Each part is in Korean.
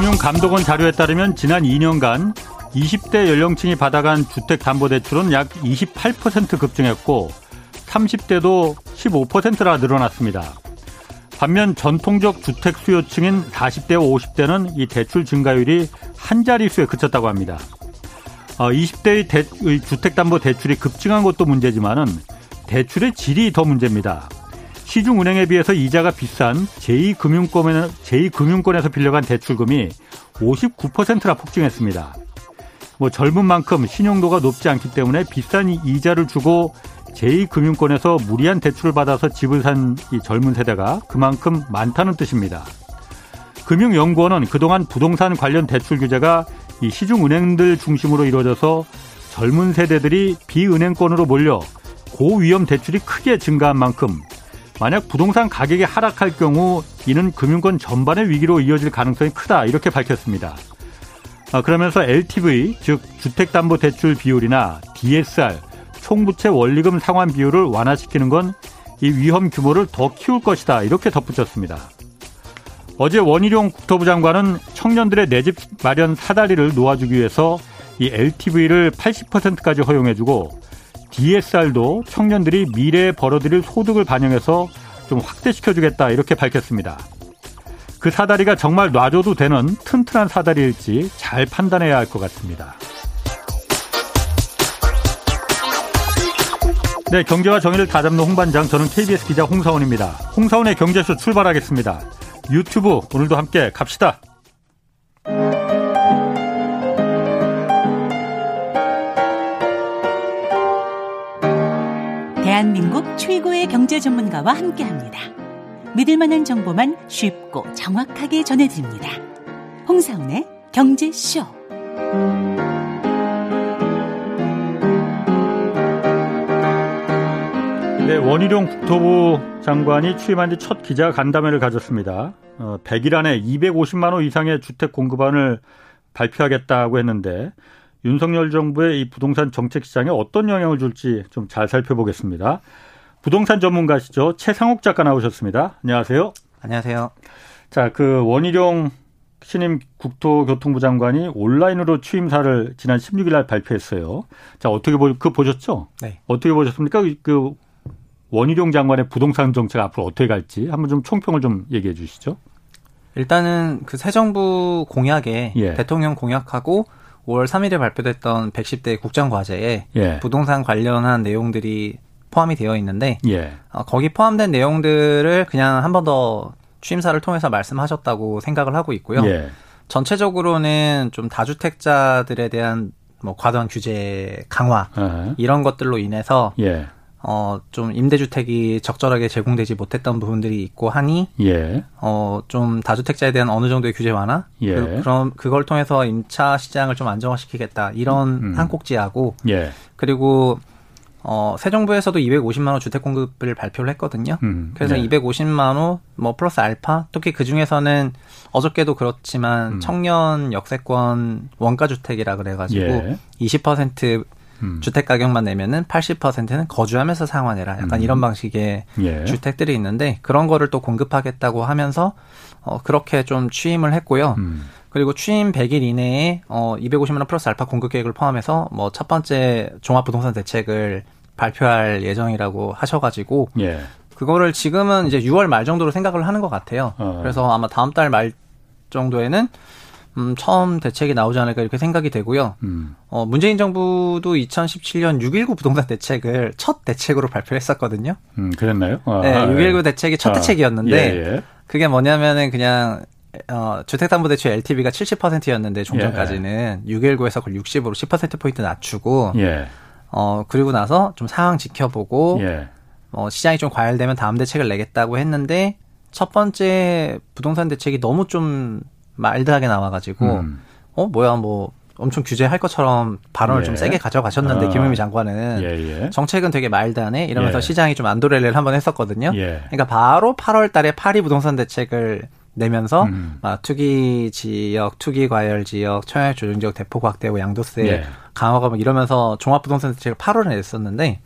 금융감독원 자료에 따르면 지난 2년간 20대 연령층이 받아간 주택담보대출은 약 28% 급증했고 30대도 15%나 늘어났습니다. 반면 전통적 주택수요층인 40대와 50대는 이 대출 증가율이 한 자릿수에 그쳤다고 합니다. 20대의 주택담보대출이 급증한 것도 문제지만은 대출의 질이 더 문제입니다. 시중은행에 비해서 이자가 비싼 제2금융권에서 빌려간 대출금이 59%나 폭증했습니다. 젊은 만큼 신용도가 높지 않기 때문에 비싼 이자를 주고 제2금융권에서 무리한 대출을 받아서 집을 산 이 젊은 세대가 그만큼 많다는 뜻입니다. 금융연구원은 그동안 부동산 관련 대출 규제가 이 시중은행들 중심으로 이루어져서 젊은 세대들이 비은행권으로 몰려 고위험 대출이 크게 증가한 만큼 만약 부동산 가격이 하락할 경우 이는 금융권 전반의 위기로 이어질 가능성이 크다 이렇게 밝혔습니다. 그러면서 LTV 즉 주택담보대출 비율이나 DSR 총부채 원리금 상환 비율을 완화시키는 건 이 위험 규모를 더 키울 것이다 이렇게 덧붙였습니다. 어제 원희룡 국토부 장관은 청년들의 내 집 마련 사다리를 놓아주기 위해서 이 LTV를 80%까지 허용해주고 DSR도 청년들이 미래에 벌어들일 소득을 반영해서 좀 확대시켜주겠다 이렇게 밝혔습니다. 그 사다리가 정말 놔줘도 되는 튼튼한 사다리일지 잘 판단해야 할 것 같습니다. 네, 경제와 정의를 다잡는 홍반장, 저는 KBS 기자 홍사원입니다. 홍사원의 경제쇼 출발하겠습니다. 유튜브 오늘도 함께 갑시다. 대한민국 최고의 경제 전문가와 함께합니다. 믿을만한 정보만 쉽고 정확하게 전해드립니다. 홍사훈의 경제쇼. 네, 원희룡 국토부 장관이 취임한 지 첫 기자 간담회를 가졌습니다. 100일 안에 250만 호 이상의 주택 공급안을 발표하겠다고 했는데 윤석열 정부의 이 부동산 정책 시장에 어떤 영향을 줄지 좀 잘 살펴보겠습니다. 부동산 전문가시죠. 최상욱 작가 나오셨습니다. 안녕하세요. 안녕하세요. 자, 그 원희룡 신임 국토교통부 장관이 온라인으로 취임사를 지난 16일 날 발표했어요. 자, 그 보셨죠? 네. 어떻게 보셨습니까? 그 원희룡 장관의 부동산 정책 앞으로 어떻게 갈지 한번 좀 총평을 좀 얘기해 주시죠. 일단은 그 새 정부 공약에 대통령 공약하고 5월 3일에 발표됐던 110대 국정과제에 부동산 관련한 내용들이 포함이 되어 있는데 거기 포함된 내용들을 그냥 한 번 더 취임사를 통해서 말씀하셨다고 생각을 하고 있고요. 전체적으로는 좀 다주택자들에 대한 뭐 과도한 규제 강화 이런 것들로 인해서 좀 임대주택이 적절하게 제공되지 못했던 부분들이 있고 하니 좀 다주택자에 대한 어느 정도의 규제 완화 그럼 그걸 통해서 임차 시장을 좀 안정화시키겠다 이런 한 꼭지하고 그리고 새 정부에서도 250만 호 주택 공급을 발표를 했거든요. 그래서 250만 호 뭐 플러스 알파 특히 그중에서는 어저께도 그렇지만 청년 역세권 원가 주택이라 그래 가지고 20% 주택 가격만 내면은 80%는 거주하면서 상환해라. 약간 이런 방식의 주택들이 있는데 그런 거를 또 공급하겠다고 하면서 그렇게 좀 취임을 했고요. 그리고 취임 100일 이내에 250만 원 플러스 알파 공급 계획을 포함해서 뭐 첫 번째 종합 부동산 대책을 발표할 예정이라고 하셔가지고 그거를 지금은 이제 6월 말 정도로 생각을 하는 것 같아요. 그래서 아마 다음 달 말 정도에는 처음 대책이 나오지 않을까 이렇게 생각이 되고요. 문재인 정부도 2017년 6.19 부동산 대책을 첫 대책으로 발표했었거든요. 그랬나요? 아, 네, 6.19 대책이 첫 대책이었는데 그게 뭐냐면은 그냥 주택담보대출 LTV가 70%였는데 종전까지는 6.19에서 그걸 60으로 10%포인트 낮추고 그리고 나서 좀 상황 지켜보고 시장이 좀 과열되면 다음 대책을 내겠다고 했는데 첫 번째 부동산 대책이 너무 좀 말들하게 나와가지고 엄청 규제할 것처럼 발언을 좀 세게 가져가셨는데 김은미 장관은 정책은 되게 말다네 이러면서 시장이 좀 안도렐레를 한번 했었거든요. 그러니까 바로 8월 달에 파리 부동산 대책을 내면서 투기 지역, 투기 과열 지역, 청약 조정 지역 대폭 확대하고 양도세 강화가 이러면서 종합 부동산 대책을 8월에 냈었는데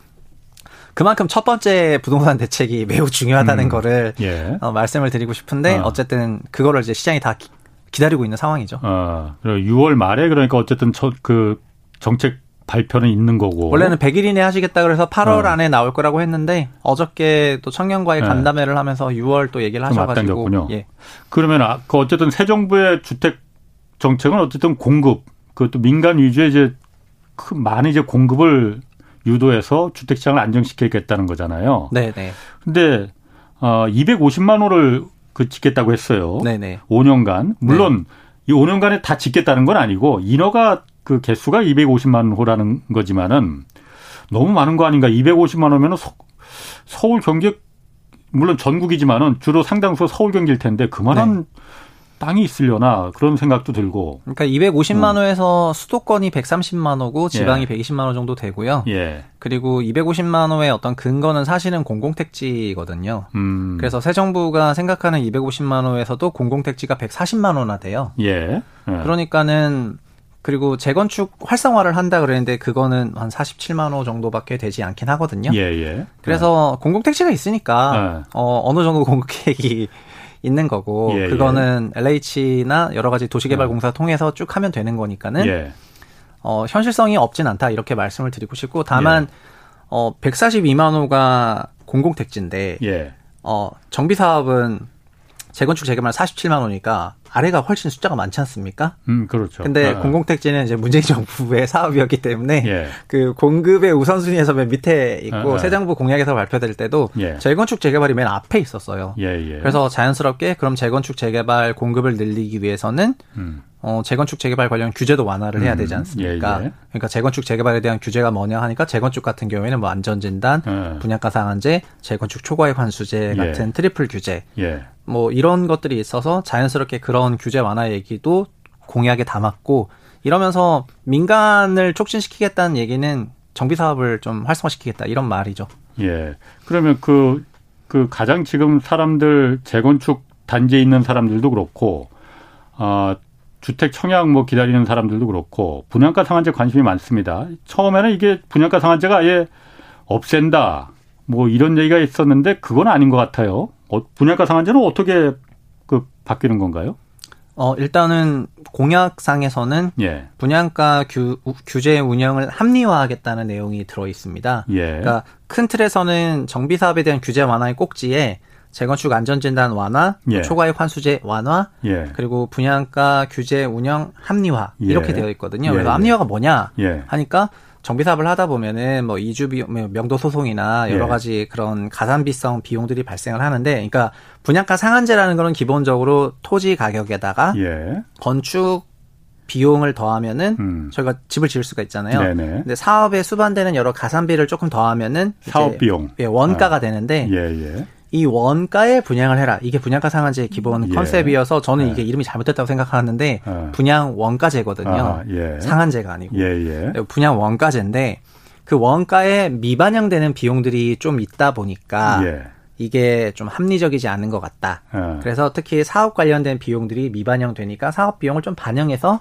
그만큼 첫 번째 부동산 대책이 매우 중요하다는 거를 말씀을 드리고 싶은데 어쨌든 그거를 이제 시장이 다 기다리고 있는 상황이죠. 아, 6월 말에 그러니까 어쨌든 그 정책 발표는 있는 거고. 원래는 100일 이내 하시겠다 그래서 8월 안에 나올 거라고 했는데 어저께 또 청년과의 간담회를 하면서 6월 또 얘기를 하셔가지고. 예. 그러면 그 어쨌든 새 정부의 주택 정책은 어쨌든 공급, 그것도 민간 위주의 이제 많이 이제 공급을 유도해서 주택 시장을 안정시키겠다는 거잖아요. 네네. 근데 250만 호를 그 짓겠다고 했어요. 네네. 5년간. 물론 네. 이 5년간에 다 짓겠다는 건 아니고 인허가 그 개수가 250만 호라는 거지만은 너무 많은 거 아닌가. 250만 호면은 서울 경기, 물론 전국이지만은 주로 상당수 서울 경기일 텐데 그만한 네. 땅이 있으려나 그런 생각도 들고. 그러니까 250만 호에서 수도권이 130만 호고 지방이 예. 120만 호 정도 되고요. 예. 그리고 250만 호의 어떤 근거는 사실은 공공택지거든요. 그래서 새 정부가 생각하는 250만 호에서도 공공택지가 140만 호나 돼요. 예. 예. 그러니까는 그리고 재건축 활성화를 한다 그랬는데 그거는 한 47만 호 정도밖에 되지 않긴 하거든요. 예, 예. 그래서 예. 공공택지가 있으니까 예. 어느 정도 공급계획이 있는 거고 예, 그거는 예. LH나 여러 가지 도시개발공사 통해서 쭉 하면 되는 거니까는 예. 현실성이 없진 않다 이렇게 말씀을 드리고 싶고 다만 예. 142만 호가 공공택지인데 예. 정비사업은 재건축 재개발 47만 호니까 아래가 훨씬 숫자가 많지 않습니까? 그렇죠. 근데 공공택지는 이제 문재인 정부의 사업이었기 때문에 예. 그 공급의 우선순위에서 맨 밑에 있고 새 정부 공약에서 발표될 때도 예. 재건축 재개발이 맨 앞에 있었어요. 예예. 그래서 자연스럽게 그럼 재건축 재개발 공급을 늘리기 위해서는 재건축 재개발 관련 규제도 완화를 해야 되지 않습니까? 예예. 그러니까 재건축 재개발에 대한 규제가 뭐냐 하니까 재건축 같은 경우에는 뭐 안전진단, 분양가 상한제, 재건축 초과액 환수제 같은 예. 트리플 규제. 예. 뭐 이런 것들이 있어서 자연스럽게 그런 규제 완화 얘기도 공약에 담았고 이러면서 민간을 촉진시키겠다는 얘기는 정비 사업을 좀 활성화시키겠다 이런 말이죠. 예. 그러면 그 가장 지금 사람들 재건축 단지에 있는 사람들도 그렇고 주택 청약 뭐 기다리는 사람들도 그렇고 분양가 상한제 관심이 많습니다. 처음에는 이게 분양가 상한제가 아예 없앤다 뭐 이런 얘기가 있었는데 그건 아닌 것 같아요. 분양가 상한제는 어떻게 바뀌는 건가요? 일단은 공약상에서는 예. 분양가 규제 운영을 합리화하겠다는 내용이 들어 있습니다. 예. 그러니까 큰 틀에서는 정비 사업에 대한 규제 완화의 꼭지에 재건축 안전진단 완화, 예. 초과액 환수제 완화, 예. 그리고 분양가 규제 운영 합리화 이렇게 예. 되어 있거든요. 그래서 합리화가 뭐냐 하니까 정비 사업을 하다 보면은 뭐 이주 비용, 명도 소송이나 여러 가지 그런 가산비성 비용들이 발생을 하는데, 그러니까 분양가 상한제라는 거는 기본적으로 토지 가격에다가 건축 비용을 더하면은 저희가 집을 지을 수가 있잖아요. 네네. 근데 사업에 수반되는 여러 가산비를 조금 더하면은 사업 비용, 원가가 되는데. 예예. 이 원가에 분양을 해라. 이게 분양가 상한제의 기본 컨셉이어서 저는 이게 이름이 잘못됐다고 생각하는데 분양 원가제거든요. 상한제가 아니고. 분양 원가제인데 그 원가에 미반영되는 비용들이 좀 있다 보니까 이게 좀 합리적이지 않은 것 같다. 그래서 특히 사업 관련된 비용들이 미반영되니까 사업 비용을 좀 반영해서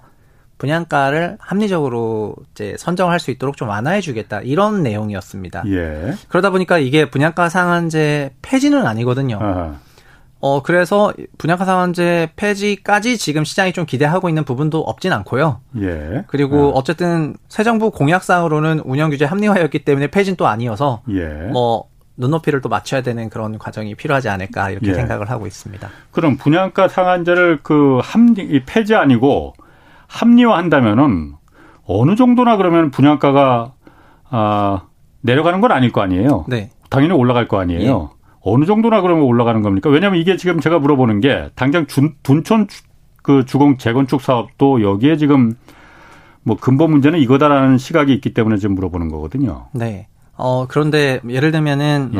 분양가를 합리적으로 이제 선정할 수 있도록 좀 완화해주겠다 이런 내용이었습니다. 예. 그러다 보니까 이게 분양가 상한제 폐지는 아니거든요. 그래서 분양가 상한제 폐지까지 지금 시장이 좀 기대하고 있는 부분도 없진 않고요. 예. 그리고 어쨌든 새 정부 공약상으로는 운영 규제 합리화였기 때문에 폐지는 또 아니어서 뭐 눈높이를 또 맞춰야 되는 그런 과정이 필요하지 않을까 이렇게 생각을 하고 있습니다. 그럼 분양가 상한제를 폐지 아니고 합리화한다면은 어느 정도나 그러면 분양가가 내려가는 건 아닐 거 아니에요. 네. 당연히 올라갈 거 아니에요. 예. 어느 정도나 그러면 올라가는 겁니까? 왜냐하면 이게 지금 제가 물어보는 게 당장 둔촌 그 주공 재건축 사업도 여기에 지금 뭐 근본 문제는 이거다라는 시각이 있기 때문에 지금 물어보는 거거든요. 네. 그런데 예를 들면은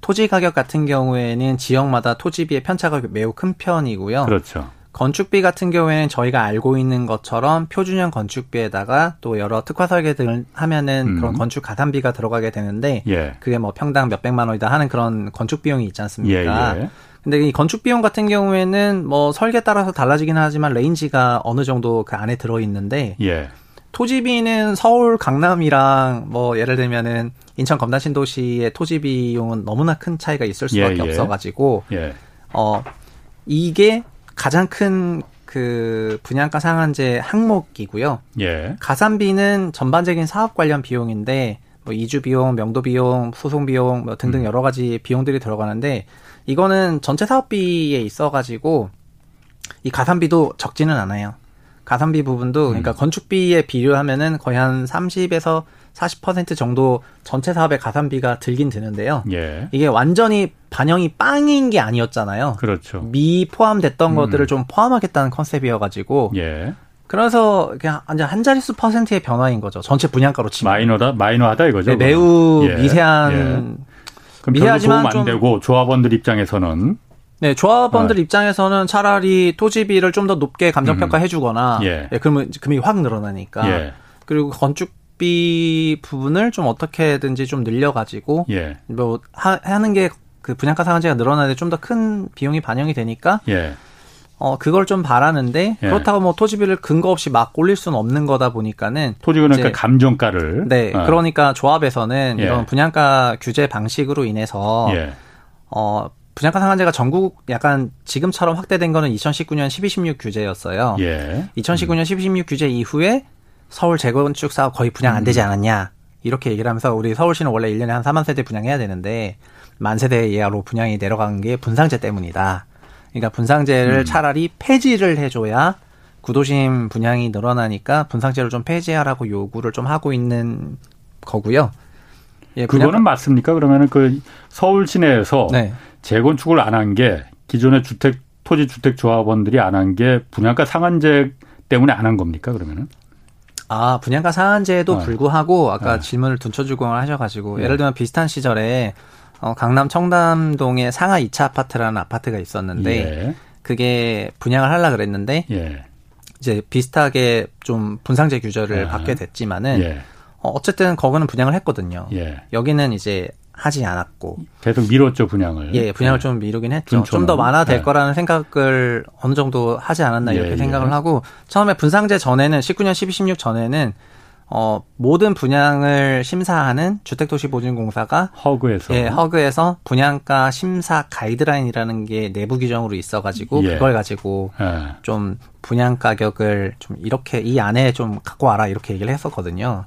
토지 가격 같은 경우에는 지역마다 토지비의 편차가 매우 큰 편이고요. 그렇죠. 건축비 같은 경우에는 저희가 알고 있는 것처럼 표준형 건축비에다가 또 여러 특화 설계 등을 하면은 그런 건축 가산비가 들어가게 되는데 그게 뭐 평당 몇백만 원이다 하는 그런 건축 비용이 있지 않습니까? 근데 이 건축 비용 같은 경우에는 뭐 설계 따라서 달라지긴 하지만 레인지가 어느 정도 그 안에 들어 있는데 토지비는 서울 강남이랑 뭐 예를 들면은 인천 검단 신도시의 토지 비용은 너무나 큰 차이가 있을 수밖에 없어 가지고 이게 가장 큰 그 분양가 상한제 항목이고요. 예. 가산비는 전반적인 사업 관련 비용인데 뭐 이주 비용, 명도 비용, 소송 비용 뭐 등등 여러 가지 비용들이 들어가는데 이거는 전체 사업비에 있어가지고 이 가산비도 적지는 않아요. 가산비 부분도 그러니까 건축비에 비교하면은 거의 한 30에서 40% 정도 전체 사업의 가산비가 들긴 드는데요. 예. 이게 완전히 반영이 빵인 게 아니었잖아요. 그렇죠. 미 포함됐던 것들을 좀 포함하겠다는 컨셉이어가지고. 예. 그래서 그냥 한 자릿수 퍼센트의 변화인 거죠. 전체 분양가로 치면. 마이너하다 이거죠. 네, 매우 예. 미세한. 예. 그럼 미세하지만 도움 안 되고 조합원들 입장에서는. 네, 조합원들 입장에서는 차라리 토지비를 좀 더 높게 감정평가해주거나, 예. 예, 그러면 금액이 확 늘어나니까. 예. 그리고 건축비 부분을 좀 어떻게든지 좀 늘려가지고, 예. 뭐 하는 게 그 분양가 상한제가 늘어나는데 좀 더 큰 비용이 반영이 되니까, 예. 그걸 좀 바라는데 예. 그렇다고 뭐 토지비를 근거 없이 막 올릴 수는 없는 거다 보니까는 토지 그러니까 감정가를 네, 그러니까 조합에서는 예. 이런 분양가 규제 방식으로 인해서 예. 분양가 상한제가 전국 약간 지금처럼 확대된 거는 2019년 12.16 규제였어요. 예. 2019년 12.16 규제 이후에 서울 재건축 사업 거의 분양 안 되지 않았냐. 이렇게 얘기를 하면서 우리 서울시는 원래 1년에 한 4만 세대 분양해야 되는데 1만 세대 이하로 분양이 내려간 게 분상제 때문이다. 그러니까 분상제를 차라리 폐지를 해줘야 구도심 분양이 늘어나니까 분상제를 좀 폐지하라고 요구를 좀 하고 있는 거고요. 예, 그거는 맞습니까? 그러면은 그 서울 시내에서 네. 재건축을 안 한 게 기존의 주택 토지 주택 조합원들이 안 한 게 분양가 상한제 때문에 안 한 겁니까? 그러면은 아 분양가 상한제에도 불구하고 아까 질문을 둔초주공을 하셔가지고 예를 들면 비슷한 시절에 강남 청담동에 상하 2차 아파트라는 아파트가 있었는데 예. 그게 분양을 하려고 그랬는데 예. 이제 비슷하게 좀 분상제 규제를 받게 됐지만은. 예. 어쨌든 거기는 분양을 했거든요. 예. 여기는 이제 하지 않았고. 계속 미뤘죠, 분양을. 예, 분양을 좀 미루긴 했죠. 좀 더 많아될 거라는 생각을 어느 정도 하지 않았나 이렇게 생각을 하고 처음에 분상제 전에는 19년 12, 16 전에는 모든 분양을 심사하는 주택도시보증공사가 허그에서 분양가 심사 가이드라인이라는 게 내부 규정으로 있어가지고 그걸 가지고 좀 분양 가격을 좀 이렇게 이 안에 좀 갖고 와라 이렇게 얘기를 했었거든요.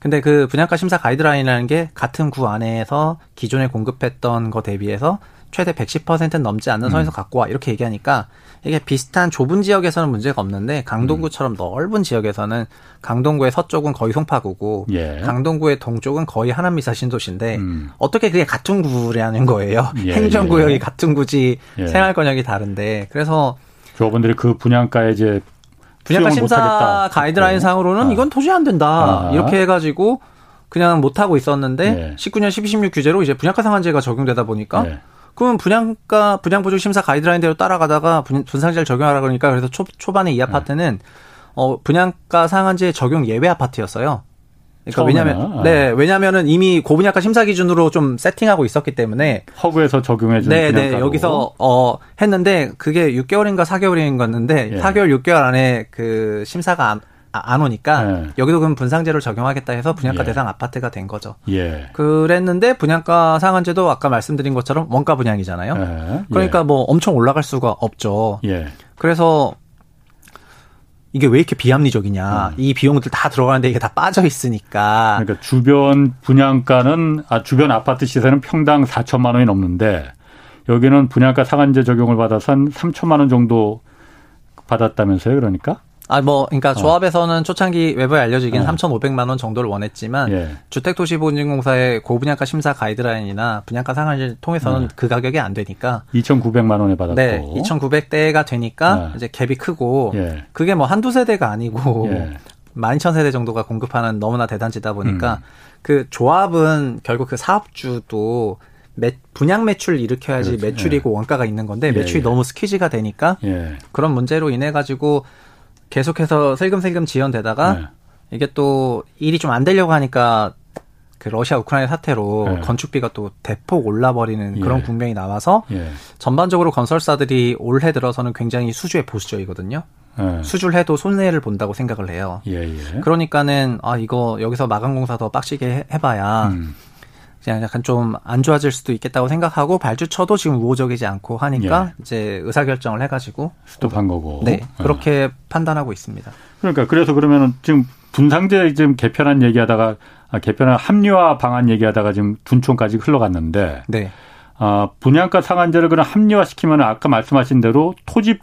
근데 그 분양가 심사 가이드라인이라는 게 같은 구 안에서 기존에 공급했던 거 대비해서 최대 110% 넘지 않는 선에서 갖고 와 이렇게 얘기하니까 이게 비슷한 좁은 지역에서는 문제가 없는데 강동구처럼 넓은 지역에서는 강동구의 서쪽은 거의 송파구고 예. 강동구의 동쪽은 거의 하남미사 신도시인데 어떻게 그게 같은 구라는 거예요. 예. 행정구역이 같은 구지 생활권역이 다른데 그래서 조합원들이 그 분양가에 이제 분양가 심사 가이드라인 상으로는 이건 토지 안 된다. 이렇게 해가지고 그냥 못하고 있었는데 19년 12.16 규제로 이제 분양가 상한제가 적용되다 보니까 그러면 분양보증 심사 가이드라인대로 따라가다가 분상제를 적용하라 그러니까 그래서 초반에 이 아파트는 분양가 상한제 적용 예외 아파트였어요. 그러니까 왜냐면, 왜냐면은 이미 고분양가 심사 기준으로 좀 세팅하고 있었기 때문에. 허그에서 적용해준 분양가로. 네, 여기서, 했는데 그게 6개월인가 4개월인 건데, 4개월, 6개월 안에 그 심사가 안 오니까, 여기도 그럼 분상제를 적용하겠다 해서 분양가 대상 아파트가 된 거죠. 예. 그랬는데, 분양가 상한제도 아까 말씀드린 것처럼 원가 분양이잖아요. 그러니까 뭐 엄청 올라갈 수가 없죠. 예. 그래서, 이게 왜 이렇게 비합리적이냐. 이 비용들 다 들어가는데 이게 다 빠져 있으니까. 그러니까 주변 분양가는, 주변 아파트 시세는 평당 4천만 원이 넘는데, 여기는 분양가 상한제 적용을 받아서 한 3천만 원 정도 받았다면서요, 그러니까? 그러니까 조합에서는 초창기 외부에 알려지긴 3,500만 원 정도를 원했지만, 주택도시보증공사의 고분양가 심사 가이드라인이나 분양가 상한제를 통해서는 그 가격이 안 되니까. 2,900만 원에 받았고. 네, 2,900대가 되니까, 이제 갭이 크고, 그게 뭐 한두 세대가 아니고, 12,000세대 정도가 공급하는 너무나 대단지다 보니까, 그 조합은 결국 그 사업주도, 분양 매출을 일으켜야지 그렇죠. 매출이고 원가가 있는 건데, 매출이 너무 스퀴즈가 되니까, 그런 문제로 인해가지고, 계속해서 슬금슬금 지연되다가 이게 또 일이 좀 안 되려고 하니까 그 러시아 우크라이나 사태로 건축비가 또 대폭 올라버리는 그런 국면이 나와서 전반적으로 건설사들이 올해 들어서는 굉장히 수주의 보수적이거든요. 수주를 해도 손해를 본다고 생각을 해요. 그러니까는 이거 여기서 마감공사 더 빡시게 해봐야 그냥 약간 좀 안 좋아질 수도 있겠다고 생각하고 발주처도 지금 우호적이지 않고 하니까 예. 이제 의사결정을 해가지고 스톱한 거고. 네. 그렇게 예. 판단하고 있습니다. 그러니까 그래서 그러면 지금 분상제 지금 개편안 얘기하다가 개편안 합리화 방안 얘기하다가 지금 둔촌까지 흘러갔는데 네. 분양가 상한제를 그럼 합리화시키면 아까 말씀하신 대로 토지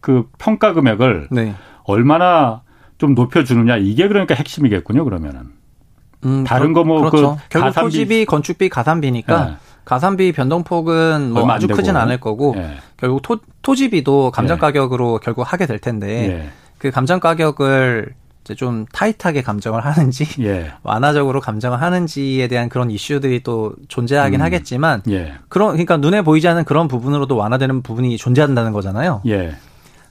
그 평가 금액을 네. 얼마나 좀 높여주느냐 이게 그러니까 핵심이겠군요 그러면은. 다른 거 뭐 그렇죠. 그 결국 가산비. 토지비, 건축비, 가산비니까 네. 가산비 변동폭은 뭐 아주 크진 않을 거고 네. 결국 토지비도 감정 가격으로 네. 결국 하게 될 텐데 네. 그 감정 가격을 이제 좀 타이트하게 감정을 하는지 예. 완화적으로 감정을 하는지에 대한 그런 이슈들이 또 존재하긴 하겠지만 예. 그러니까 눈에 보이지 않는 그런 부분으로도 완화되는 부분이 존재한다는 거잖아요. 예.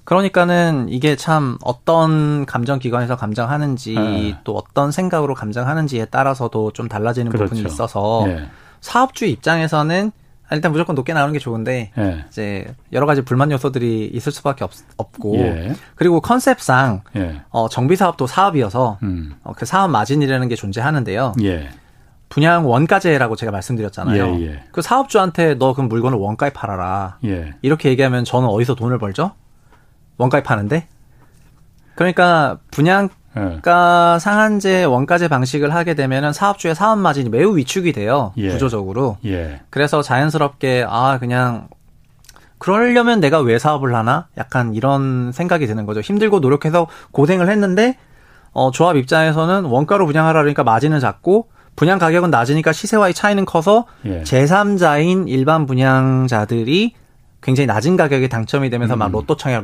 그러니까는 이게 참 어떤 감정기관에서 감정하는지 예. 또 어떤 생각으로 감정하는지에 따라서도 좀 달라지는 그렇죠. 부분이 있어서 예. 사업주 입장에서는 일단 무조건 높게 나오는 게 좋은데 예. 이제 여러 가지 불만 요소들이 있을 수밖에 없고 예. 그리고 컨셉상 예. 정비 사업도 사업이어서 그 사업 마진이라는 게 존재하는데요. 예. 분양 원가제라고 제가 말씀드렸잖아요. 예, 예. 그 사업주한테 너 그럼 물건을 원가에 팔아라. 예. 이렇게 얘기하면 저는 어디서 돈을 벌죠? 원가에 파는데. 그러니까 분양가 예. 상한제 원가제 방식을 하게 되면은 사업주의 사업 마진이 매우 위축이 돼요. 예. 구조적으로. 예. 그래서 자연스럽게 그냥 그러려면 내가 왜 사업을 하나? 약간 이런 생각이 드는 거죠. 힘들고 노력해서 고생을 했는데 조합 입장에서는 원가로 분양하라 그러니까 마진은 작고 분양 가격은 낮으니까 시세와의 차이는 커서 예. 제3자인 일반 분양자들이 굉장히 낮은 가격에 당첨이 되면서 막 로또 청약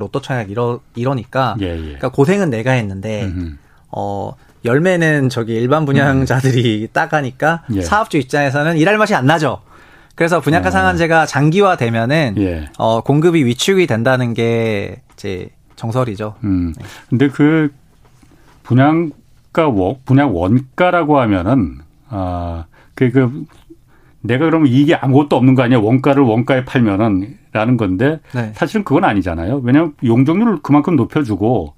이러니까 예. 그러니까 고생은 내가 했는데 열매는 저기 일반 분양자들이 따가니까 예. 사업주 입장에서는 일할 맛이 안 나죠. 그래서 분양가 상한제가 장기화되면은 예. 공급이 위축이 된다는 게 이제 정설이죠. 근데 그 분양 원가라고 하면은 내가 그러면 이익이 아무것도 없는 거 아니야? 원가를 원가에 팔면은 라는 건데 네. 사실은 그건 아니잖아요. 왜냐하면 용적률을 그만큼 높여주고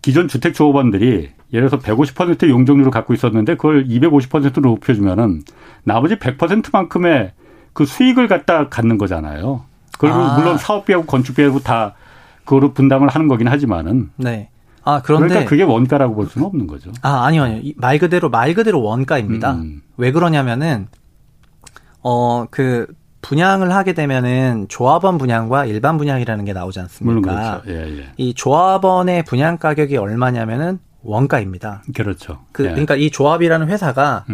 기존 주택조합원들이 예를 들어서 150%의 용적률을 갖고 있었는데 그걸 250%로 높여주면은 나머지 100%만큼의 그 수익을 갖다 갖는 거잖아요. 그리고 물론 사업비하고 건축비하고 다 그거로 분담을 하는 거긴 하지만은. 네. 그런데 그러니까 그게 원가라고 볼 수는 없는 거죠. 아니요. 말 그대로 원가입니다. 왜 그러냐면은 그 분양을 하게 되면은 조합원 분양과 일반 분양이라는 게 나오지 않습니까? 물론 그렇죠. 예, 예. 이 조합원의 분양 가격이 얼마냐면은 원가입니다. 그렇죠. 예. 그러니까 이 조합이라는 회사가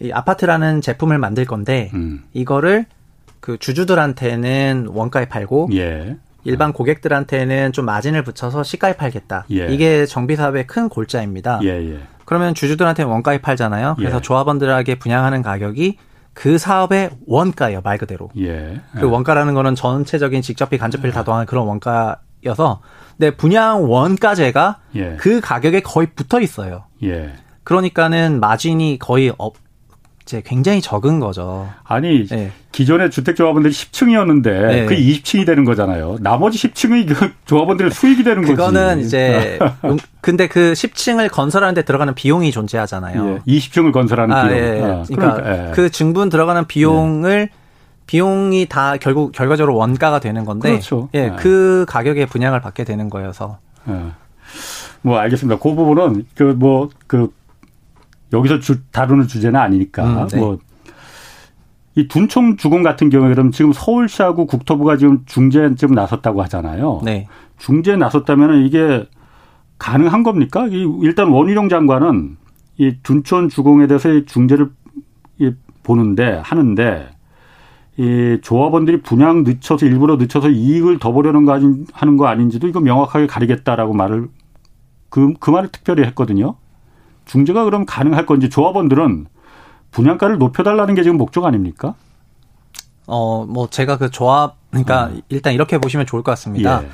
이 아파트라는 제품을 만들 건데 이거를 그 주주들한테는 원가에 팔고 예. 일반 고객들한테는 좀 마진을 붙여서 시가에 팔겠다. 예. 이게 정비사업의 큰 골자입니다. 예, 예. 그러면 주주들한테는 원가에 팔잖아요. 그래서 예. 조합원들에게 분양하는 가격이 그 사업의 원가예요, 말 그대로. 예. 그 원가라는 거는 전체적인 직접비, 간접비를 다 더한 그런 원가여서, 근데 분양 원가제가 예. 그 가격에 거의 붙어 있어요. 예. 그러니까는 마진이 거의 굉장히 적은 거죠. 아니, 예. 기존의 주택조합원들이 10층이었는데 예. 그게 20층이 되는 거잖아요. 나머지 10층이 조합원들의 수익이 되는 거지. 그거는 이제 근데 그 10층을 건설하는 데 들어가는 비용이 존재하잖아요. 예. 20층을 건설하는 비용. 예. 그러니까 예. 그 증분 들어가는 비용을 예. 비용이 다 결과적으로 원가가 되는 건데 그렇죠. 예. 그 가격에 분양을 받게 되는 거여서. 예. 뭐 알겠습니다. 그 부분은 여기서 다루는 주제는 아니니까. 네. 이 둔촌 주공 같은 경우에 그럼 지금 서울시하고 국토부가 지금 중재에 지금 나섰다고 하잖아요. 네. 중재에 나섰다면 이게 가능한 겁니까? 일단 원희룡 장관은 이 둔촌 주공에 대해서 중재를 하는데 이 조합원들이 분양 일부러 늦춰서 이익을 더 보려는 거 하는 거 아닌지도 이거 명확하게 가리겠다라고 말을 그 말을 특별히 했거든요. 중재가 그럼 가능할 건지 조합원들은 분양가를 높여달라는 게 지금 목적 아닙니까? 제가 그 일단 이렇게 보시면 좋을 것 같습니다. 예.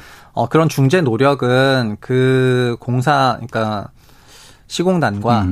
그런 중재 노력은 그 공사, 그러니까 시공단과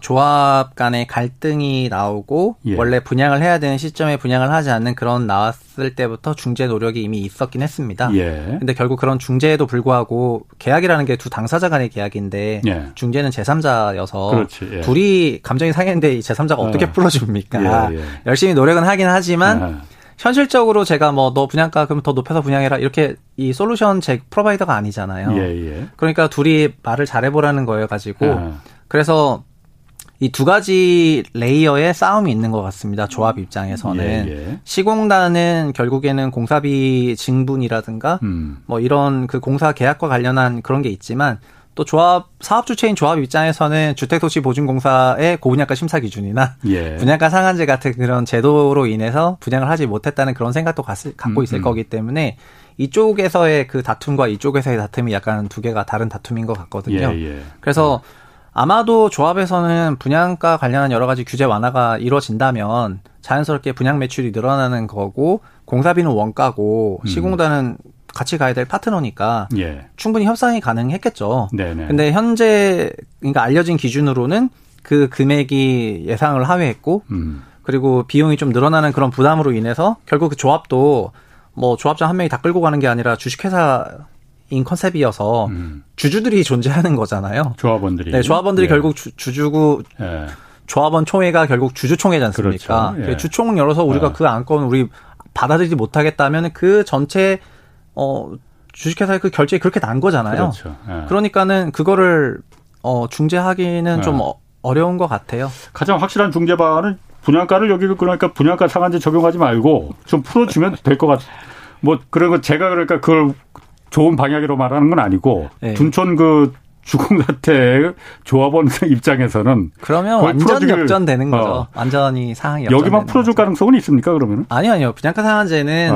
조합 간의 갈등이 나오고 예. 원래 분양을 해야 되는 시점에 분양을 하지 않는 그런 나왔을 때부터 중재 노력이 이미 있었긴 했습니다. 그런데 예. 결국 그런 중재에도 불구하고 계약이라는 게 두 당사자 간의 계약인데 예. 중재는 제3자여서 그렇지, 예. 둘이 감정이 상했는데 이 제3자가 어떻게 풀어줍니까? 예, 예. 열심히 노력은 하긴 하지만 예. 현실적으로 제가 뭐 너 분양가 그럼 더 높여서 분양해라 이렇게 이 솔루션 제 프로바이더가 아니잖아요. 예, 예. 그러니까 둘이 말을 잘해보라는 거예요 가지고. 그래서 이 두 가지 레이어의 싸움이 있는 것 같습니다. 조합 입장에서는 예, 예. 시공단은 결국에는 공사비 증분이라든가 뭐 이런 그 공사 계약과 관련한 그런 게 있지만. 또 조합 사업 주체인 조합 입장에서는 주택도시보증공사의 고분양가 심사 기준이나 예. 분양가 상한제 같은 그런 제도로 인해서 분양을 하지 못했다는 그런 생각도 갖고 있을 거기 때문에 이쪽에서의 그 다툼과 이쪽에서의 다툼이 약간 두 개가 다른 다툼인 것 같거든요. 예, 예. 그래서 아마도 조합에서는 분양가 관련한 여러 가지 규제 완화가 이루어진다면 자연스럽게 분양 매출이 늘어나는 거고 공사비는 원가고 시공단은 같이 가야 될 파트너니까 예. 충분히 협상이 가능했겠죠. 네네. 근데 현재 그러니까 알려진 기준으로는 그 금액이 예상을 하회했고 그리고 비용이 좀 늘어나는 그런 부담으로 인해서 결국 그 조합도 뭐 조합장 한 명이 다 끌고 가는 게 아니라 주식회사인 컨셉이어서 주주들이 존재하는 거잖아요. 조합원들이. 네, 조합원들이 예. 결국 주주고 예. 조합원 총회가 결국 주주총회지 않습니까? 그렇죠. 예. 주총 열어서 우리가 그 안건 우리 받아들이지 못하겠다면 그 전체 주식회사의 그 결제에 그렇게 난 거잖아요. 그렇죠. 예. 그러니까는 그거를 중재하기는 예. 좀 어려운 것 같아요. 가장 확실한 중재 방안은 분양가를 여기 그러니까 분양가 상한제 적용하지 말고 좀 풀어주면 될 것 같아요. 뭐 그런 거 제가 그러니까 그걸 좋은 방향으로 말하는 건 아니고 예. 둔촌 그 주공사태 조합원 입장에서는 그러면 완전 역전되는 거죠. 완전히 상황이 여기만 풀어줄 거죠. 가능성은 있습니까? 그러면 아니요. 분양가 상한제는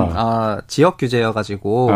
지역 규제여가지고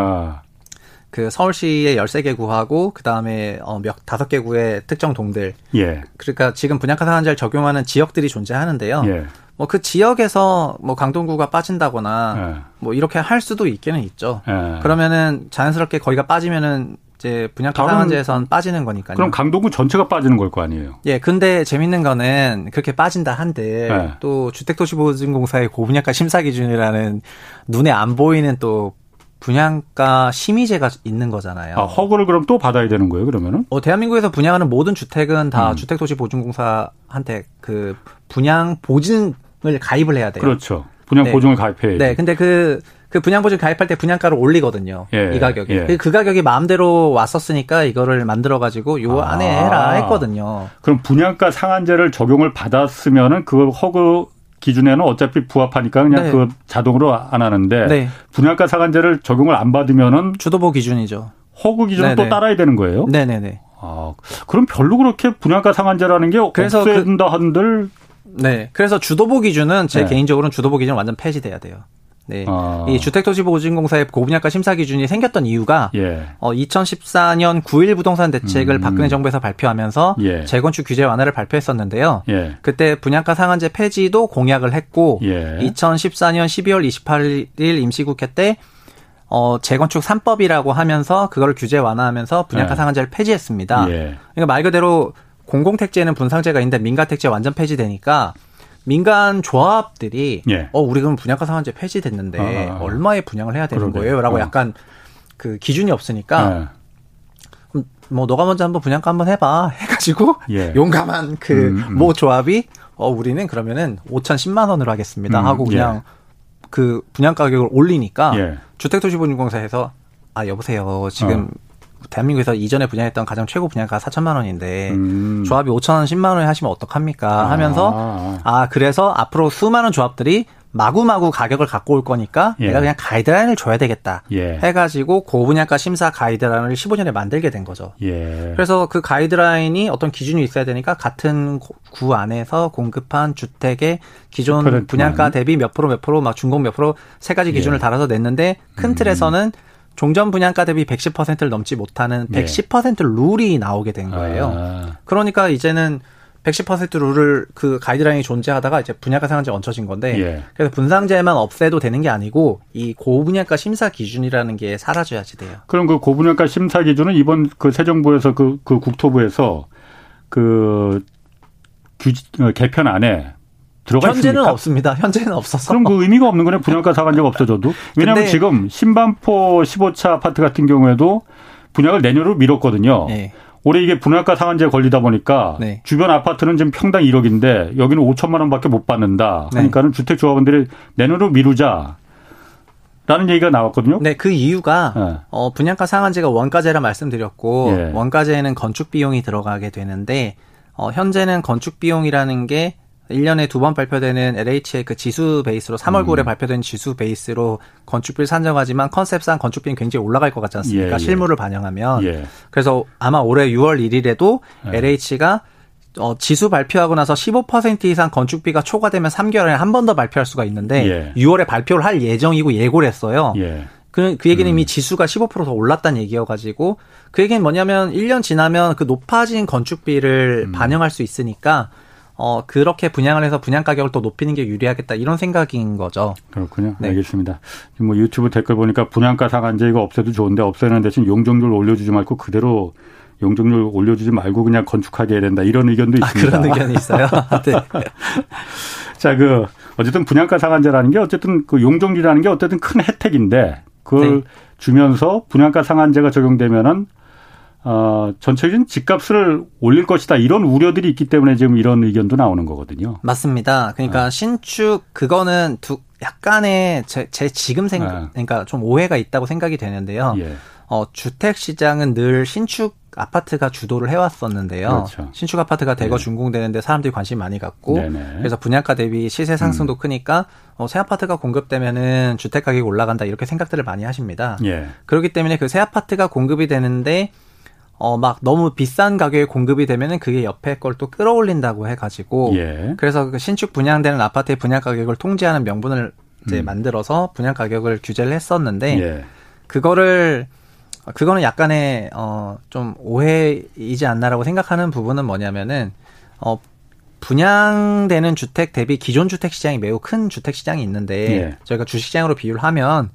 그 서울시의 13개 구하고 그 다음에 5개 구의 특정 동들. 예. 그러니까 지금 분양가 상한제를 적용하는 지역들이 존재하는데요. 예. 뭐 그 지역에서 뭐 강동구가 빠진다거나 예. 뭐 이렇게 할 수도 있기는 있죠. 예. 그러면은 자연스럽게 거기가 빠지면은. 이제 분양가 상한제에선 빠지는 거니까요. 그럼 강동구 전체가 빠지는 걸 거 아니에요? 예, 근데 재밌는 거는 그렇게 빠진다 한데 네. 또 주택도시보증공사의 고분양가 심사 기준이라는 눈에 안 보이는 또 분양가 심의제가 있는 거잖아요. 아, 허가를 그럼 또 받아야 되는 거예요, 그러면은? 대한민국에서 분양하는 모든 주택은 다 주택도시보증공사한테 그 분양 보증을 가입을 해야 돼요. 그렇죠. 분양 네. 보증을 가입해야죠. 네, 근데 그 분양보증 가입할 때 분양가를 올리거든요. 예, 이 가격이. 예. 그 가격이 마음대로 왔었으니까 이거를 만들어가지고 요 안에 해라 했거든요. 그럼 분양가 상한제를 적용을 받았으면은 그 허그 기준에는 어차피 부합하니까 그냥 네. 그 자동으로 안 하는데 네. 분양가 상한제를 적용을 안 받으면은 주도보 기준이죠. 허그 기준은 네네. 또 따라야 되는 거예요? 네네네. 아, 그럼 별로 그렇게 분양가 상한제라는 게 없앤다 한들. 네. 그래서 주도보 기준은 제 네. 개인적으로는 주도보 기준은 완전 폐지돼야 돼요. 네, 이 주택도시보증공사의 고분양가 심사 기준이 생겼던 이유가 2014년 9.1 부동산 대책을 박근혜 정부에서 발표하면서 예. 재건축 규제 완화를 발표했었는데요. 예. 그때 분양가 상한제 폐지도 공약을 했고 예. 2014년 12월 28일 임시국회 때 재건축 3법이라고 하면서 그걸 규제 완화하면서 분양가 예. 상한제를 폐지했습니다. 예. 그러니까 말 그대로 공공택지에는 분상제가 있는데 민간택지에 완전 폐지되니까 민간 조합들이 예. 우리 그럼 분양가 상한제 폐지됐는데 얼마에 분양을 해야 되는 그러게. 거예요? 라고 약간 그 기준이 없으니까 예. 뭐 너가 먼저 한번 분양가 한번 해봐 해가지고 예. 용감한 그 모 조합이 우리는 그러면은 5,010만 원으로 하겠습니다 하고 그냥 예. 그 분양가 가격을 올리니까 예. 주택도시보증공사에서 아 여보세요 지금 대한민국에서 이전에 분양했던 가장 최고 분양가가 4천만 원인데 조합이 5천 원, 10만 원에 하시면 어떡합니까? 하면서 그래서 앞으로 수많은 조합들이 마구마구 가격을 갖고 올 거니까 예. 내가 그냥 가이드라인을 줘야 되겠다 예. 해가지고 고분양가 심사 가이드라인을 15년에 만들게 된 거죠. 예. 그래서 그 가이드라인이 어떤 기준이 있어야 되니까 같은 구 안에서 공급한 주택의 기존 분양가 대비 몇 프로 막 중공 몇 프로 세 가지 기준을 예. 달아서 냈는데 큰 틀에서는 종전 분양가 대비 110%를 넘지 못하는 110% 룰이 나오게 된 거예요. 그러니까 이제는 110% 룰을 그 가이드라인이 존재하다가 이제 분양가 상한제에 얹혀진 건데 예. 그래서 분상제만 없애도 되는 게 아니고 이 고분양가 심사 기준이라는 게 사라져야지 돼요. 그럼 그 고분양가 심사 기준은 이번 그 새 정부에서 그 국토부에서 그 개편안에 들어가 현재는 있습니까? 없습니다. 현재는 없어서. 그럼 그 의미가 없는 거네. 분양가 상한제가 없어져도. 왜냐하면 지금 신반포 15차 아파트 같은 경우에도 분양을 내년으로 미뤘거든요. 네. 올해 이게 분양가 상한제에 걸리다 보니까 네. 주변 아파트는 지금 평당 1억인데 여기는 5천만 원밖에 못 받는다. 그러니까는 네. 주택조합원들이 내년으로 미루자. 라는 얘기가 나왔거든요. 네, 그 이유가 네. 분양가 상한제가 원가제라 말씀드렸고 예. 원가제에는 건축 비용이 들어가게 되는데 현재는 건축 비용이라는 게 1년에 두 번 발표되는 LH의 그 지수 베이스로 3월 9일에 발표된 지수 베이스로 건축비를 산정하지만 컨셉상 건축비는 굉장히 올라갈 것 같지 않습니까? 예. 실물을 반영하면. 예. 그래서 아마 올해 6월 1일에도 예. LH가 지수 발표하고 나서 15% 이상 건축비가 초과되면 3개월에 한 번 더 발표할 수가 있는데 예. 6월에 발표를 할 예정이고 예고를 했어요. 예. 그 얘기는 이미 지수가 15% 더 올랐다는 얘기여가지고 그 얘기는 뭐냐면 1년 지나면 그 높아진 건축비를 반영할 수 있으니까 그렇게 분양을 해서 분양 가격을 또 높이는 게 유리하겠다 이런 생각인 거죠. 그렇군요. 네. 알겠습니다. 뭐 유튜브 댓글 보니까 분양가 상한제 이거 없애도 좋은데 없애는 대신 용적률 올려주지 말고 그대로 용적률 올려주지 말고 그냥 건축하게 해야 된다. 이런 의견도 있습니다. 아, 그런 의견이 있어요? 네. 자, 어쨌든 분양가 상한제라는 게 어쨌든 그 용적률이라는 게 어쨌든 큰 혜택인데 그걸 네. 주면서 분양가 상한제가 적용되면은 전체적인 집값을 올릴 것이다. 이런 우려들이 있기 때문에 지금 이런 의견도 나오는 거거든요. 맞습니다. 그러니까 신축 그거는 약간의 제 지금 생각 그러니까 좀 오해가 있다고 생각이 되는데요. 예. 주택 시장은 늘 신축 아파트가 주도를 해왔었는데요. 그렇죠. 신축 아파트가 대거 네. 준공되는데 사람들이 관심 많이 갖고 네네. 그래서 분양가 대비 시세 상승도 크니까 새 아파트가 공급되면은 주택 가격이 올라간다 이렇게 생각들을 많이 하십니다. 예. 그렇기 때문에 그 새 아파트가 공급이 되는데 막 너무 비싼 가격에 공급이 되면은 그게 옆에 걸 또 끌어올린다고 해가지고 예. 그래서 그 신축 분양되는 아파트의 분양 가격을 통제하는 명분을 이제 만들어서 분양 가격을 규제를 했었는데 예. 그거는 약간의 좀 오해이지 않나라고 생각하는 부분은 뭐냐면은 분양되는 주택 대비 기존 주택 시장이 매우 큰 주택 시장이 있는데 예. 저희가 주식시장으로 비유를 하면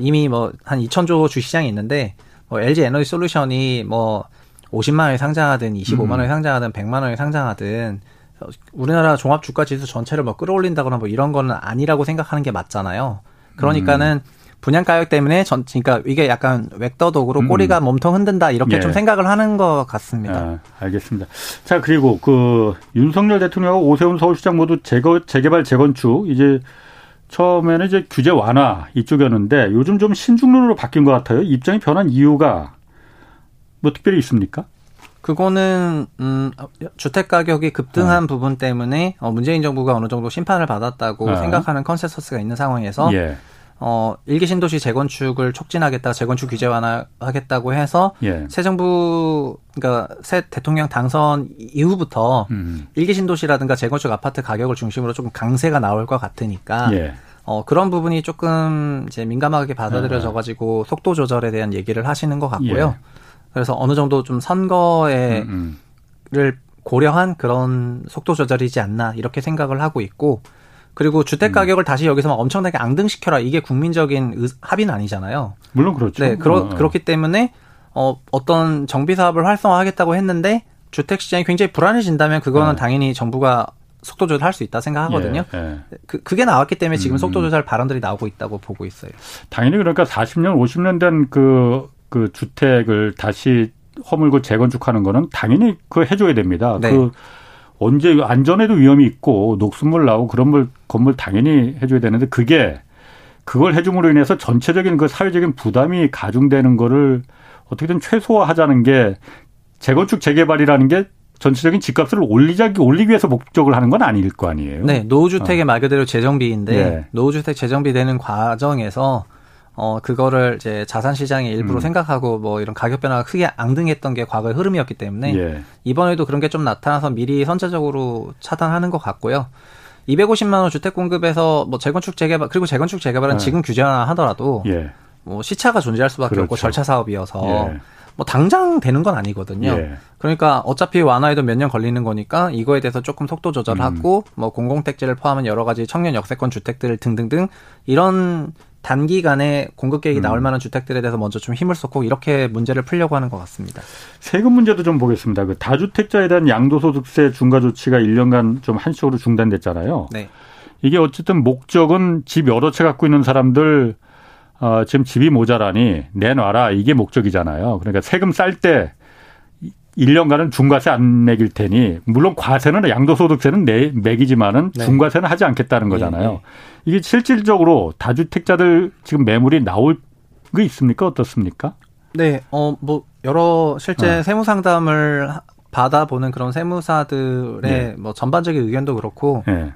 이미 뭐 한 2,000조 주식시장이 있는데 LG 에너지 솔루션이 50만 원에 상장하든 25만 원에 상장하든 100만 원에 상장하든 우리나라 종합 주가 지수 전체를 끌어올린다거나 이런 거는 아니라고 생각하는 게 맞잖아요. 그러니까는 분양 가격 때문에 그러니까 이게 약간 웩더독으로 꼬리가 몸통 흔든다 이렇게 예. 좀 생각을 하는 것 같습니다. 아, 알겠습니다. 자, 그리고 그 윤석열 대통령하고 오세훈 서울시장 모두 재개발 재건축 이제 처음에는 이제 규제 완화 이쪽이었는데 요즘 좀 신중론으로 바뀐 것 같아요. 입장이 변한 이유가 뭐 특별히 있습니까? 그거는 주택 가격이 급등한 부분 때문에 문재인 정부가 어느 정도 심판을 받았다고 생각하는 컨센서스가 있는 상황에서 예. 1기 신도시 재건축을 촉진하겠다, 재건축 규제 완화하겠다고 해서 예. 새 정부, 그러니까 새 대통령 당선 이후부터 1기 신도시라든가 재건축 아파트 가격을 중심으로 조금 강세가 나올 것 같으니까 예. 그런 부분이 조금 이제 민감하게 받아들여져가지고 속도 조절에 대한 얘기를 하시는 것 같고요. 예. 그래서 어느 정도 좀 선거에를 고려한 그런 속도 조절이지 않나 이렇게 생각을 하고 있고. 그리고 주택 가격을 다시 여기서 막 엄청나게 앙등시켜라. 이게 국민적인 합의는 아니잖아요. 물론 그렇죠. 네, 그렇기 때문에 어떤 정비 사업을 활성화하겠다고 했는데 주택 시장이 굉장히 불안해진다면 그거는 당연히 정부가 속도 조절할 수 있다 생각하거든요. 예, 예. 그게 나왔기 때문에 지금 속도 조절 발언들이 나오고 있다고 보고 있어요. 당연히 그러니까 40년, 50년 된 그 주택을 다시 허물고 재건축하는 거는 당연히 해줘야 됩니다. 네. 언제 안전에도 위험이 있고 녹수물 나오고 그런 건물 당연히 해줘야 되는데 그걸 해줌으로 인해서 전체적인 그 사회적인 부담이 가중되는 거를 어떻게든 최소화하자는 게 재건축 재개발이라는 게 전체적인 집값을 올리기 위해서 목적을 하는 건 아닐 거 아니에요. 네, 노후주택의 말 그대로 재정비인데 네. 노후주택 재정비되는 과정에서 그거를 이제 자산시장의 일부로 생각하고 이런 가격 변화가 크게 앙등했던 게 과거의 흐름이었기 때문에 예. 이번에도 그런 게 좀 나타나서 미리 선제적으로 차단하는 것 같고요. 250만 원 주택 공급에서 재건축 재개발 그리고 재건축 재개발은 지금 규제나 하더라도 예. 시차가 존재할 수밖에 그렇죠. 없고 절차 사업이어서 뭐 당장 되는 건 아니거든요. 예. 그러니까 어차피 완화에도 몇 년 걸리는 거니까 이거에 대해서 조금 속도 조절하고 뭐 공공택지를 포함한 여러 가지 청년 역세권 주택들 등등등 이런 단기간에 공급 계획이 나올 만한 주택들에 대해서 먼저 좀 힘을 쏟고 이렇게 문제를 풀려고 하는 것 같습니다. 세금 문제도 좀 보겠습니다. 그 다주택자에 대한 양도소득세 중과 조치가 1년간 좀 한시적으로 중단됐잖아요. 네. 이게 어쨌든 목적은 집 여러 채 갖고 있는 사람들 지금 집이 모자라니 내놔라 이게 목적이잖아요. 그러니까 세금 쌀 때 1년간은 중과세 안 매길 테니 물론 과세는 양도소득세는 매기지만은 네. 중과세는 하지 않겠다는 거잖아요. 네. 이게 실질적으로 다주택자들 지금 매물이 나올 게 있습니까? 어떻습니까? 네. 뭐 여러 실제 세무 상담을 받아보는 그런 세무사들의 네. 뭐 전반적인 의견도 그렇고 네.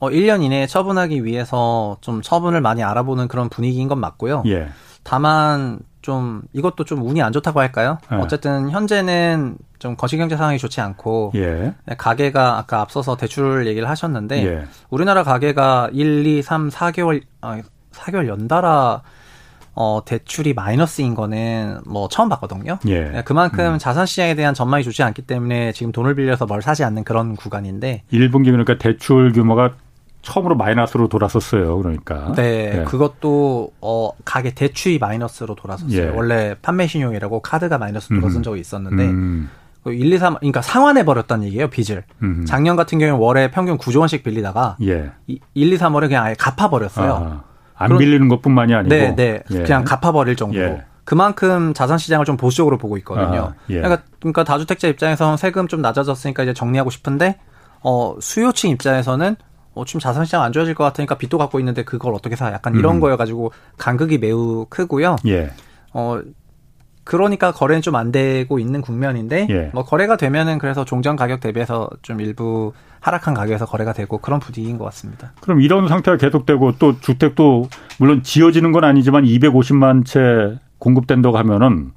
1년 이내에 처분하기 위해서 좀 처분을 많이 알아보는 그런 분위기인 건 맞고요. 예. 다만 좀 이것도 좀 운이 안 좋다고 할까요? 예. 어쨌든 현재는 좀 거시경제 상황이 좋지 않고 예. 가계가 아까 앞서서 대출 얘기를 하셨는데 예. 우리나라 가계가 1, 2, 3, 4개월 연달아 대출이 마이너스인 거는 뭐 처음 봤거든요. 예. 그만큼 자산 시장에 대한 전망이 좋지 않기 때문에 지금 돈을 빌려서 뭘 사지 않는 그런 구간인데 1분기 그러니까 대출 규모가 처음으로 마이너스로 돌았었어요. 그러니까. 네. 예. 그것도 가계 대출이 마이너스로 돌았었어요. 예. 원래 판매 신용이라고 카드가 마이너스로 돌아선 적이 있었는데 1, 2, 3 그러니까 상환해버렸다는 얘기예요. 빚을. 작년 같은 경우는 월에 평균 9조 원씩 빌리다가 예. 1, 2, 3월에 그냥 아예 갚아버렸어요. 아. 안 빌리는 것뿐만이 아니고. 네, 네. 예. 그냥 갚아버릴 정도로. 예. 그만큼 자산시장을 좀 보수적으로 보고 있거든요. 아, 예. 그러니까 다주택자 입장에서는 세금 좀 낮아졌으니까 이제 정리하고 싶은데, 수요층 입장에서는, 지금 자산시장 안 좋아질 것 같으니까 빚도 갖고 있는데 그걸 어떻게 사? 약간 이런 거여가지고 간극이 매우 크고요. 예. 그러니까 거래는 좀 안 되고 있는 국면인데, 예. 뭐 거래가 되면은 그래서 종전 가격 대비해서 좀 일부 하락한 가격에서 거래가 되고 그런 분위기인 것 같습니다. 그럼 이런 상태가 계속되고 또 주택도 물론 지어지는 건 아니지만 250만 채 공급된다고 하면은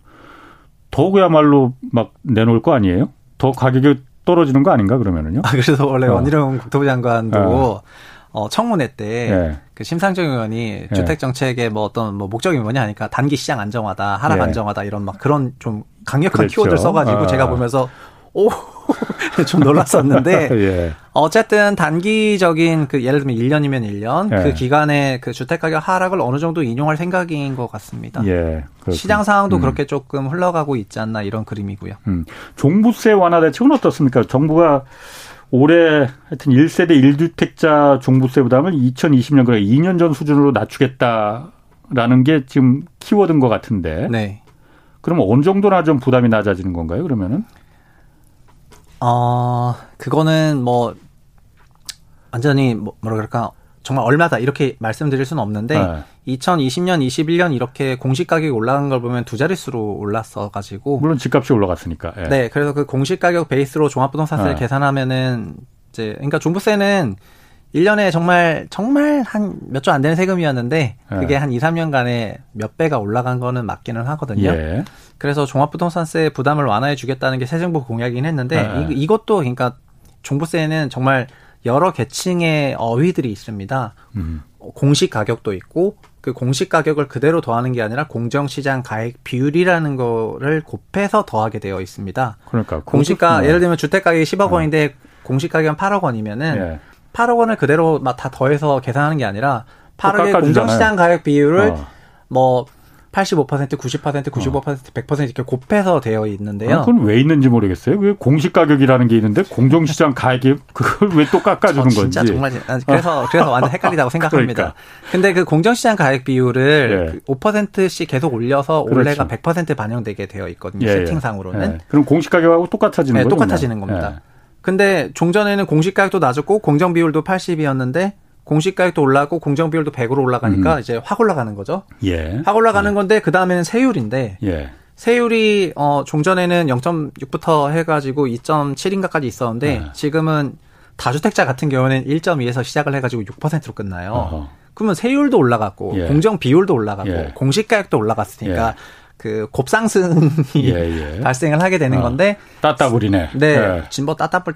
더 그야말로 막 내놓을 거 아니에요? 더 가격이 떨어지는 거 아닌가 그러면은요? 그래서 원래 원희룡 국토부 장관도 청문회 때 예. 그 심상정 의원이 예. 주택 정책의 뭐 어떤 뭐 목적이 뭐냐 하니까 단기 시장 안정화다, 하락 예. 안정화다 이런 막 그런 좀 강력한 그랬죠. 키워드를 써가지고 제가 보면서 오 좀 놀랐었는데 예. 어쨌든 단기적인 그 예를 들면 1년이면 1년 예. 그 기간에 그 주택 가격 하락을 어느 정도 인용할 생각인 것 같습니다. 예, 시장 상황도 그렇게 조금 흘러가고 있지 않나 이런 그림이고요. 종부세 완화 대책은 어떻습니까? 정부가 올해 하여튼 1세대 1주택자 종부세 부담을 2020년, 그러니까 2년 전 수준으로 낮추겠다라는 게 지금 키워드인 것 같은데. 네. 그러면 어느 정도나 좀 부담이 낮아지는 건가요, 그러면은? 그거는 뭐, 완전히 뭐라 그럴까, 정말 얼마다 이렇게 말씀드릴 수는 없는데, 네. 2020년, 21년 이렇게 공시 가격이 올라간 걸 보면 두 자릿수로 올랐어가지고. 물론 집값이 올라갔으니까. 예. 네, 그래서 그 공시 가격 베이스로 종합부동산세를 예. 계산하면은, 이제, 그러니까 종부세는 1년에 정말 한 몇 조 안 되는 세금이었는데, 예. 그게 한 2, 3년간에 몇 배가 올라간 거는 맞기는 하거든요. 예. 그래서 종합부동산세 부담을 완화해 주겠다는 게 새 정부 공약이긴 했는데, 예. 이것도 그러니까 종부세는 정말 여러 계층의 어휘들이 있습니다. 공시 가격도 있고 그 공시 가격을 그대로 더하는 게 아니라 공정시장 가액 비율이라는 거를 곱해서 더하게 되어 있습니다. 그러니까 공시가 예를 들면 주택 가격이 10억 원인데 공시 가격은 8억 원이면은 예. 8억 원을 그대로 막 다 더해서 계산하는 게 아니라 8억의 공정시장 가액 비율을 뭐 85%, 90%, 95%, 100% 이렇게 곱해서 되어 있는데요. 그건 왜 있는지 모르겠어요. 왜 공시가격이라는 게 있는데 공정시장 가액이 그걸 왜 또 깎아주는 진짜 건지. 정말 그래서 완전 헷갈리다고 생각합니다. 그러니까. 근데 그 공정시장 가액 비율을 예. 5%씩 계속 올려서 올해가 100% 반영되게 되어 있거든요. 예, 세팅상으로는. 예. 그럼 공시가격하고 똑같아지는 거죠? 네, 똑같아지는 겁니다. 예. 근데 종전에는 공시가격도 낮았고 공정비율도 80이었는데 공시가격도 올라가고 공정비율도 100으로 올라가니까 이제 확 올라가는 거죠. 예. 확 올라가는 건데 그 다음에는 세율인데 예. 세율이 종전에는 0.6부터 해가지고 2.7인가까지 있었는데 예. 지금은 다주택자 같은 경우는 1.2에서 시작을 해가지고 6%로 끝나요. 어허. 그러면 세율도 올라갔고 예. 공정비율도 올라가고 예. 공시가격도 올라갔으니까 예. 그 곱상승이 예, 예. 발생을 하게 되는 건데 따따블이네. 네, 예. 진보 따따블.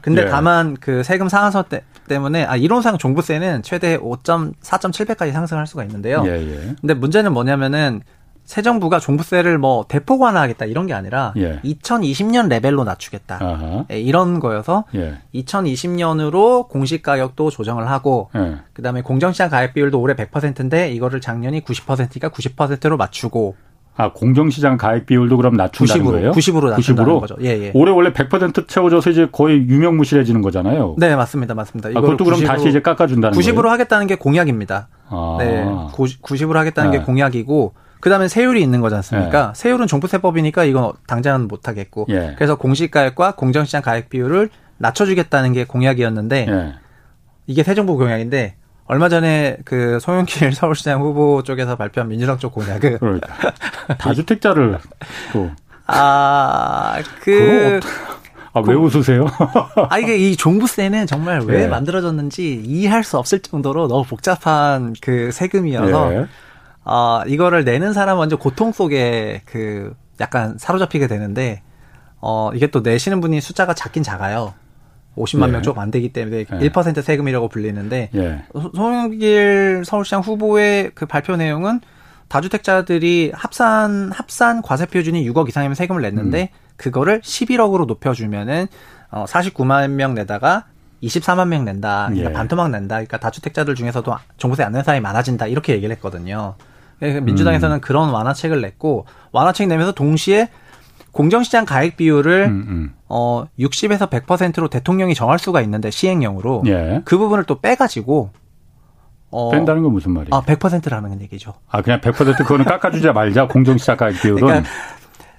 근데 예. 다만 그 세금 상한선 때문에 이론상 종부세는 최대 4.7배까지 상승할 수가 있는데요. 예, 예. 근데 문제는 뭐냐면은 새 정부가 종부세를 뭐 대폭 완화하겠다 이런 게 아니라 2020년 레벨로 낮추겠다. 아하. 이런 거여서 2020년으로 공시가격도 조정을 하고 그다음에 공정시장 가액 비율도 올해 100%인데 이거를 작년이 90%니까 90%로 맞추고. 아, 공정시장 가액 비율도 그럼 낮춘다는 90으로, 거예요? 90으로 낮춘다는 90으로? 거죠. 예, 예. 올해 원래 100% 채워져서 이제 거의 유명무실해지는 거잖아요. 네, 맞습니다. 맞습니다. 아, 그것도 그럼 다시 이제 깎아준다는 90으로 거예요? 하겠다는 게 공약입니다. 아. 네, 90으로 하겠다는 게 공약이고 그다음에 세율이 있는 거지 않습니까? 세율은 종부세법이니까 이건 당장은 못하겠고 그래서 공시가액과 공정시장 가액 비율을 낮춰주겠다는 게 공약이었는데 이게 새 정부 공약인데 얼마 전에 그 송영길 서울시장 후보 쪽에서 발표한 민주당 쪽 공약은 다주택자를 또 왜 웃으세요? 아, 이게 이 종부세는 정말 왜 만들어졌는지 이해할 수 없을 정도로 너무 복잡한 그 세금이어서 이거를 내는 사람 먼저 고통 속에 그 약간 사로잡히게 되는데 이게 또 내시는 분이 숫자가 작긴 작아요. 50만 명 조금 안 되기 때문에 1% 세금이라고 불리는데 송영길 서울시장 후보의 그 발표 내용은 다주택자들이 합산 과세 표준이 6억 이상이면 세금을 냈는데 그거를 11억으로 높여주면은 49만 명 내다가 24만 명 낸다. 그러니까 반토막 낸다. 그러니까 다주택자들 중에서도 종부세 안 낸 사람이 많아진다. 이렇게 얘기를 했거든요. 그러니까 민주당에서는 그런 완화책을 냈고 완화책 내면서 동시에 공정시장 가액 비율을 60에서 100%로 대통령이 정할 수가 있는데 시행령으로 그 부분을 또 빼가지고 뺀다는 건 무슨 말이에요? 아, 100%라는 얘기죠. 아, 그냥 100% 그거는 깎아주자 말자. 공정시장 가액 비율은. 그러니까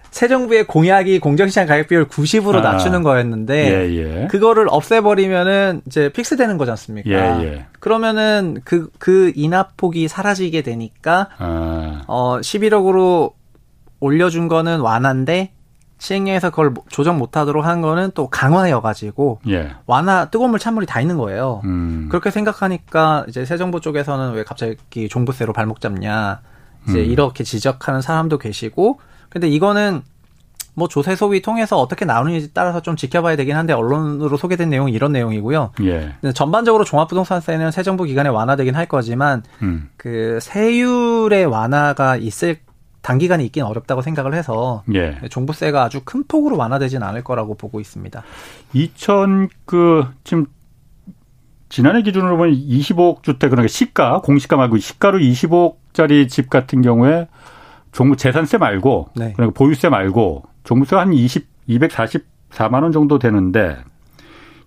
새 정부의 공약이 공정시장 가액 비율 90으로 낮추는 거였는데 그거를 없애버리면은 이제 픽스되는 거지 않습니까? 그러면은 그 인하폭이 사라지게 되니까 11억으로 올려준 거는 완화인데 시행령에서 그걸 조정 못하도록 한 거는 또 강화여가지고 완화 뜨거운 물 찬물이 다 있는 거예요. 그렇게 생각하니까 이제 새 정부 쪽에서는 왜 갑자기 종부세로 발목 잡냐 이제 이렇게 지적하는 사람도 계시고 근데 이거는 뭐 조세 소위 통해서 어떻게 나오는지 따라서 좀 지켜봐야 되긴 한데 언론으로 소개된 내용이 이런 내용이고요. 전반적으로 종합부동산세는 새 정부 기간에 완화되긴 할 거지만 그 세율의 완화가 있을 단기간에 있긴 어렵다고 생각을 해서 종부세가 아주 큰 폭으로 완화되진 않을 거라고 보고 있습니다. 지금 지난해 기준으로 보면 25억 주택 그러니까 시가 공시가 말고 시가로 25억짜리 집 같은 경우에 종부 재산세 말고 그러니까 보유세 말고 종부세가 한 244만 원 정도 되는데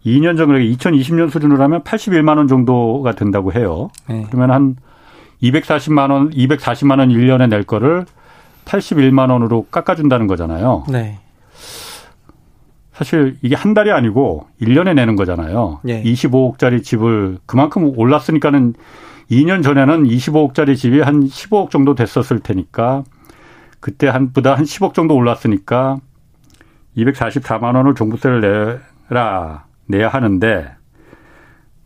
2년 전 그러니까 2020년 수준으로 하면 81만 원 정도가 된다고 해요. 그러면 한 240만 원 1년에 낼 거를 81만 원으로 깎아준다는 거잖아요. 사실 이게 한 달이 아니고 1년에 내는 거잖아요. 25억짜리 집을 그만큼 올랐으니까는 2년 전에는 25억짜리 집이 한 15억 정도 됐었을 테니까 그때 보다 한 10억 정도 올랐으니까 244만 원을 종부세를 내야 하는데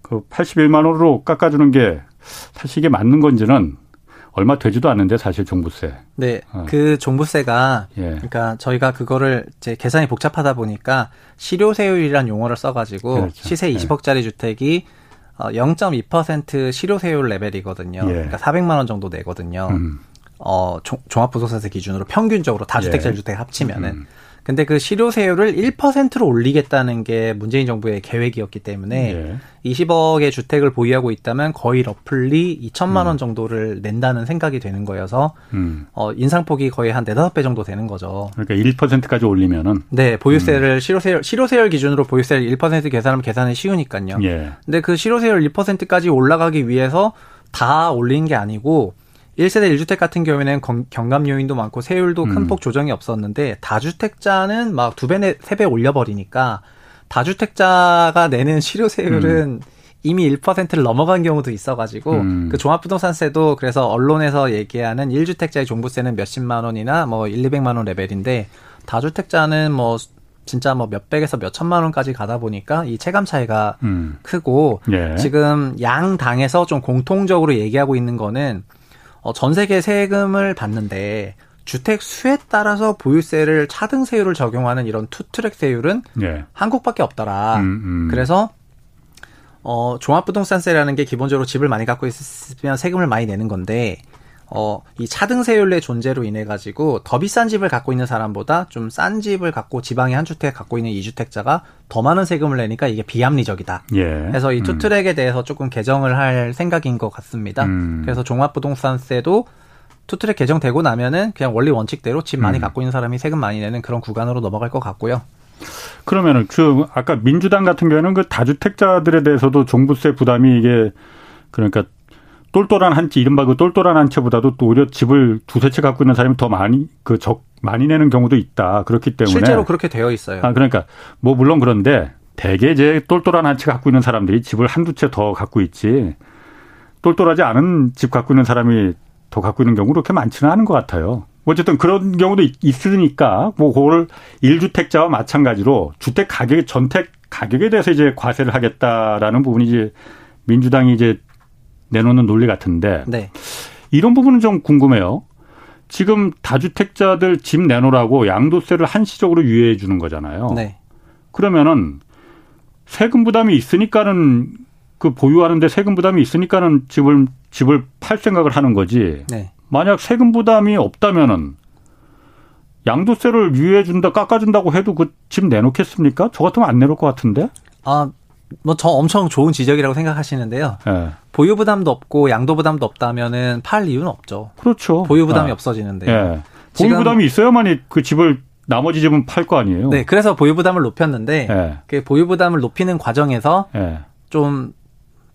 그 81만 원으로 깎아주는 게 사실 이게 맞는 건지는 얼마 되지도 않는데 사실 종부세. 그 종부세가 그러니까 저희가 그거를 이제 계산이 복잡하다 보니까 실효세율이라는 용어를 써가지고 시세 20억짜리 주택이 0.2% 실효세율 레벨이거든요. 그러니까 400만 원 정도 내거든요. 종합부동산세 기준으로 평균적으로 다주택자리 주택 합치면은. 근데 그 실효세율을 1%로 올리겠다는 게 문재인 정부의 계획이었기 때문에 20억의 주택을 보유하고 있다면 거의 러플리 2천만 원 정도를 낸다는 생각이 되는 거여서 인상폭이 거의 한 4-5배 정도 되는 거죠. 그러니까 1%까지 올리면은. 보유세를 실효세율 기준으로 보유세를 1% 계산하면 계산이 쉬우니까요. 근데 그 실효세율 1%까지 올라가기 위해서 다 올린 게 아니고 1세대 1주택 같은 경우에는 경감 요인도 많고 세율도 큰 폭 조정이 없었는데 다주택자는 막 2배, 3배 올려버리니까 다주택자가 내는 실효세율은 이미 1%를 넘어간 경우도 있어가지고 그 종합부동산세도 그래서 언론에서 얘기하는 1주택자의 종부세는 몇십만 원이나 뭐 1-200만 원 레벨인데 다주택자는 뭐 진짜 뭐 몇백에서 몇천만 원까지 가다 보니까 이 체감 차이가 크고 지금 양 당에서 좀 공통적으로 얘기하고 있는 거는 전 세계 세금을 받는데 주택 수에 따라서 보유세를 차등세율을 적용하는 이런 투트랙 세율은 한국밖에 없더라. 그래서 종합부동산세라는 게 기본적으로 집을 많이 갖고 있으면 세금을 많이 내는 건데 이 차등세율의 존재로 인해 가지고 더 비싼 집을 갖고 있는 사람보다 좀 싼 집을 갖고 지방의 한 주택 갖고 있는 2주택자가 더 많은 세금을 내니까 이게 비합리적이다. 예. 그래서 이 투트랙에 대해서 조금 개정을 할 생각인 것 같습니다. 그래서 종합부동산세도 투트랙 개정되고 나면은 그냥 원리 원칙대로 집 많이 갖고 있는 사람이 세금 많이 내는 그런 구간으로 넘어갈 것 같고요. 그러면은 아까 민주당 같은 경우에는 그 다주택자들에 대해서도 종부세 부담이 이게 그러니까 똘똘한 한 채, 이른바 그 똘똘한 한 채보다도 또 오히려 집을 두세 채 갖고 있는 사람이 더 많이 많이 내는 경우도 있다. 그렇기 때문에 실제로 그렇게 되어 있어요. 아 그러니까 뭐 물론 그런데 대개 이제 똘똘한 한 채 갖고 있는 사람들이 집을 한두 채 더 갖고 있지 똘똘하지 않은 집 갖고 있는 사람이 더 갖고 있는 경우 그렇게 많지는 않은 것 같아요. 어쨌든 그런 경우도 있으니까 뭐 그걸 1주택자와 마찬가지로 주택 가격, 전택 가격에 대해서 이제 과세를 하겠다라는 부분이 이제 민주당이 이제 내놓는 논리 같은데 네. 이런 부분은 좀 궁금해요. 지금 다주택자들 집 내놓으라고 양도세를 한시적으로 유예해 주는 거잖아요. 네. 그러면은 세금 부담이 있으니까는 그 보유하는데 세금 부담이 있으니까는 집을 팔 생각을 하는 거지. 네. 만약 세금 부담이 없다면은 양도세를 유예해 준다 깎아준다고 해도 그 집 내놓겠습니까? 저 같으면 안 내놓을 것 같은데. 아. 뭐 저 엄청 좋은 지적이라고 생각하시는데요. 네. 보유 부담도 없고 양도 부담도 없다면은 팔 이유는 없죠. 그렇죠. 보유 부담이 네. 없어지는데. 네. 보유 부담이 있어야만이 그 집을 나머지 집은 팔 거 아니에요. 네. 그래서 보유 부담을 높였는데 네. 그 보유 부담을 높이는 과정에서 네. 좀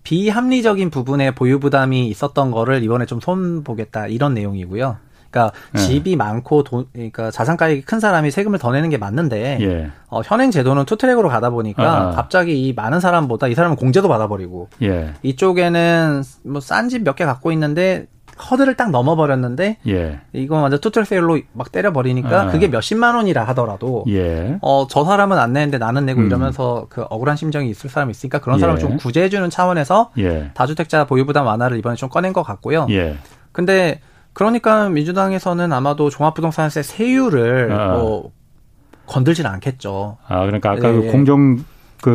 비합리적인 부분에 보유 부담이 있었던 거를 이번에 좀 손 보겠다 이런 내용이고요. 그러니까 네. 집이 많고 그러니까 자산가액이 큰 사람이 세금을 더 내는 게 맞는데 예. 현행 제도는 투트랙으로 가다 보니까 갑자기 이 많은 사람보다 이 사람은 공제도 받아버리고 예. 이쪽에는 뭐 싼 집 몇 개 갖고 있는데 허들을 딱 넘어버렸는데 예. 이건 완전 투트랙세율로 막 때려버리니까 그게 몇십만 원이라 하더라도 예. 저 사람은 안 내는데 나는 내고 이러면서 그 억울한 심정이 있을 사람이 있으니까 그런 사람을 예. 좀 구제해주는 차원에서 예. 다주택자 보유부담 완화를 이번에 좀 꺼낸 것 같고요. 예. 근데 그러니까 민주당에서는 아마도 종합부동산세 세율을 건들진 않겠죠. 아 그러니까 아까 네. 그 공정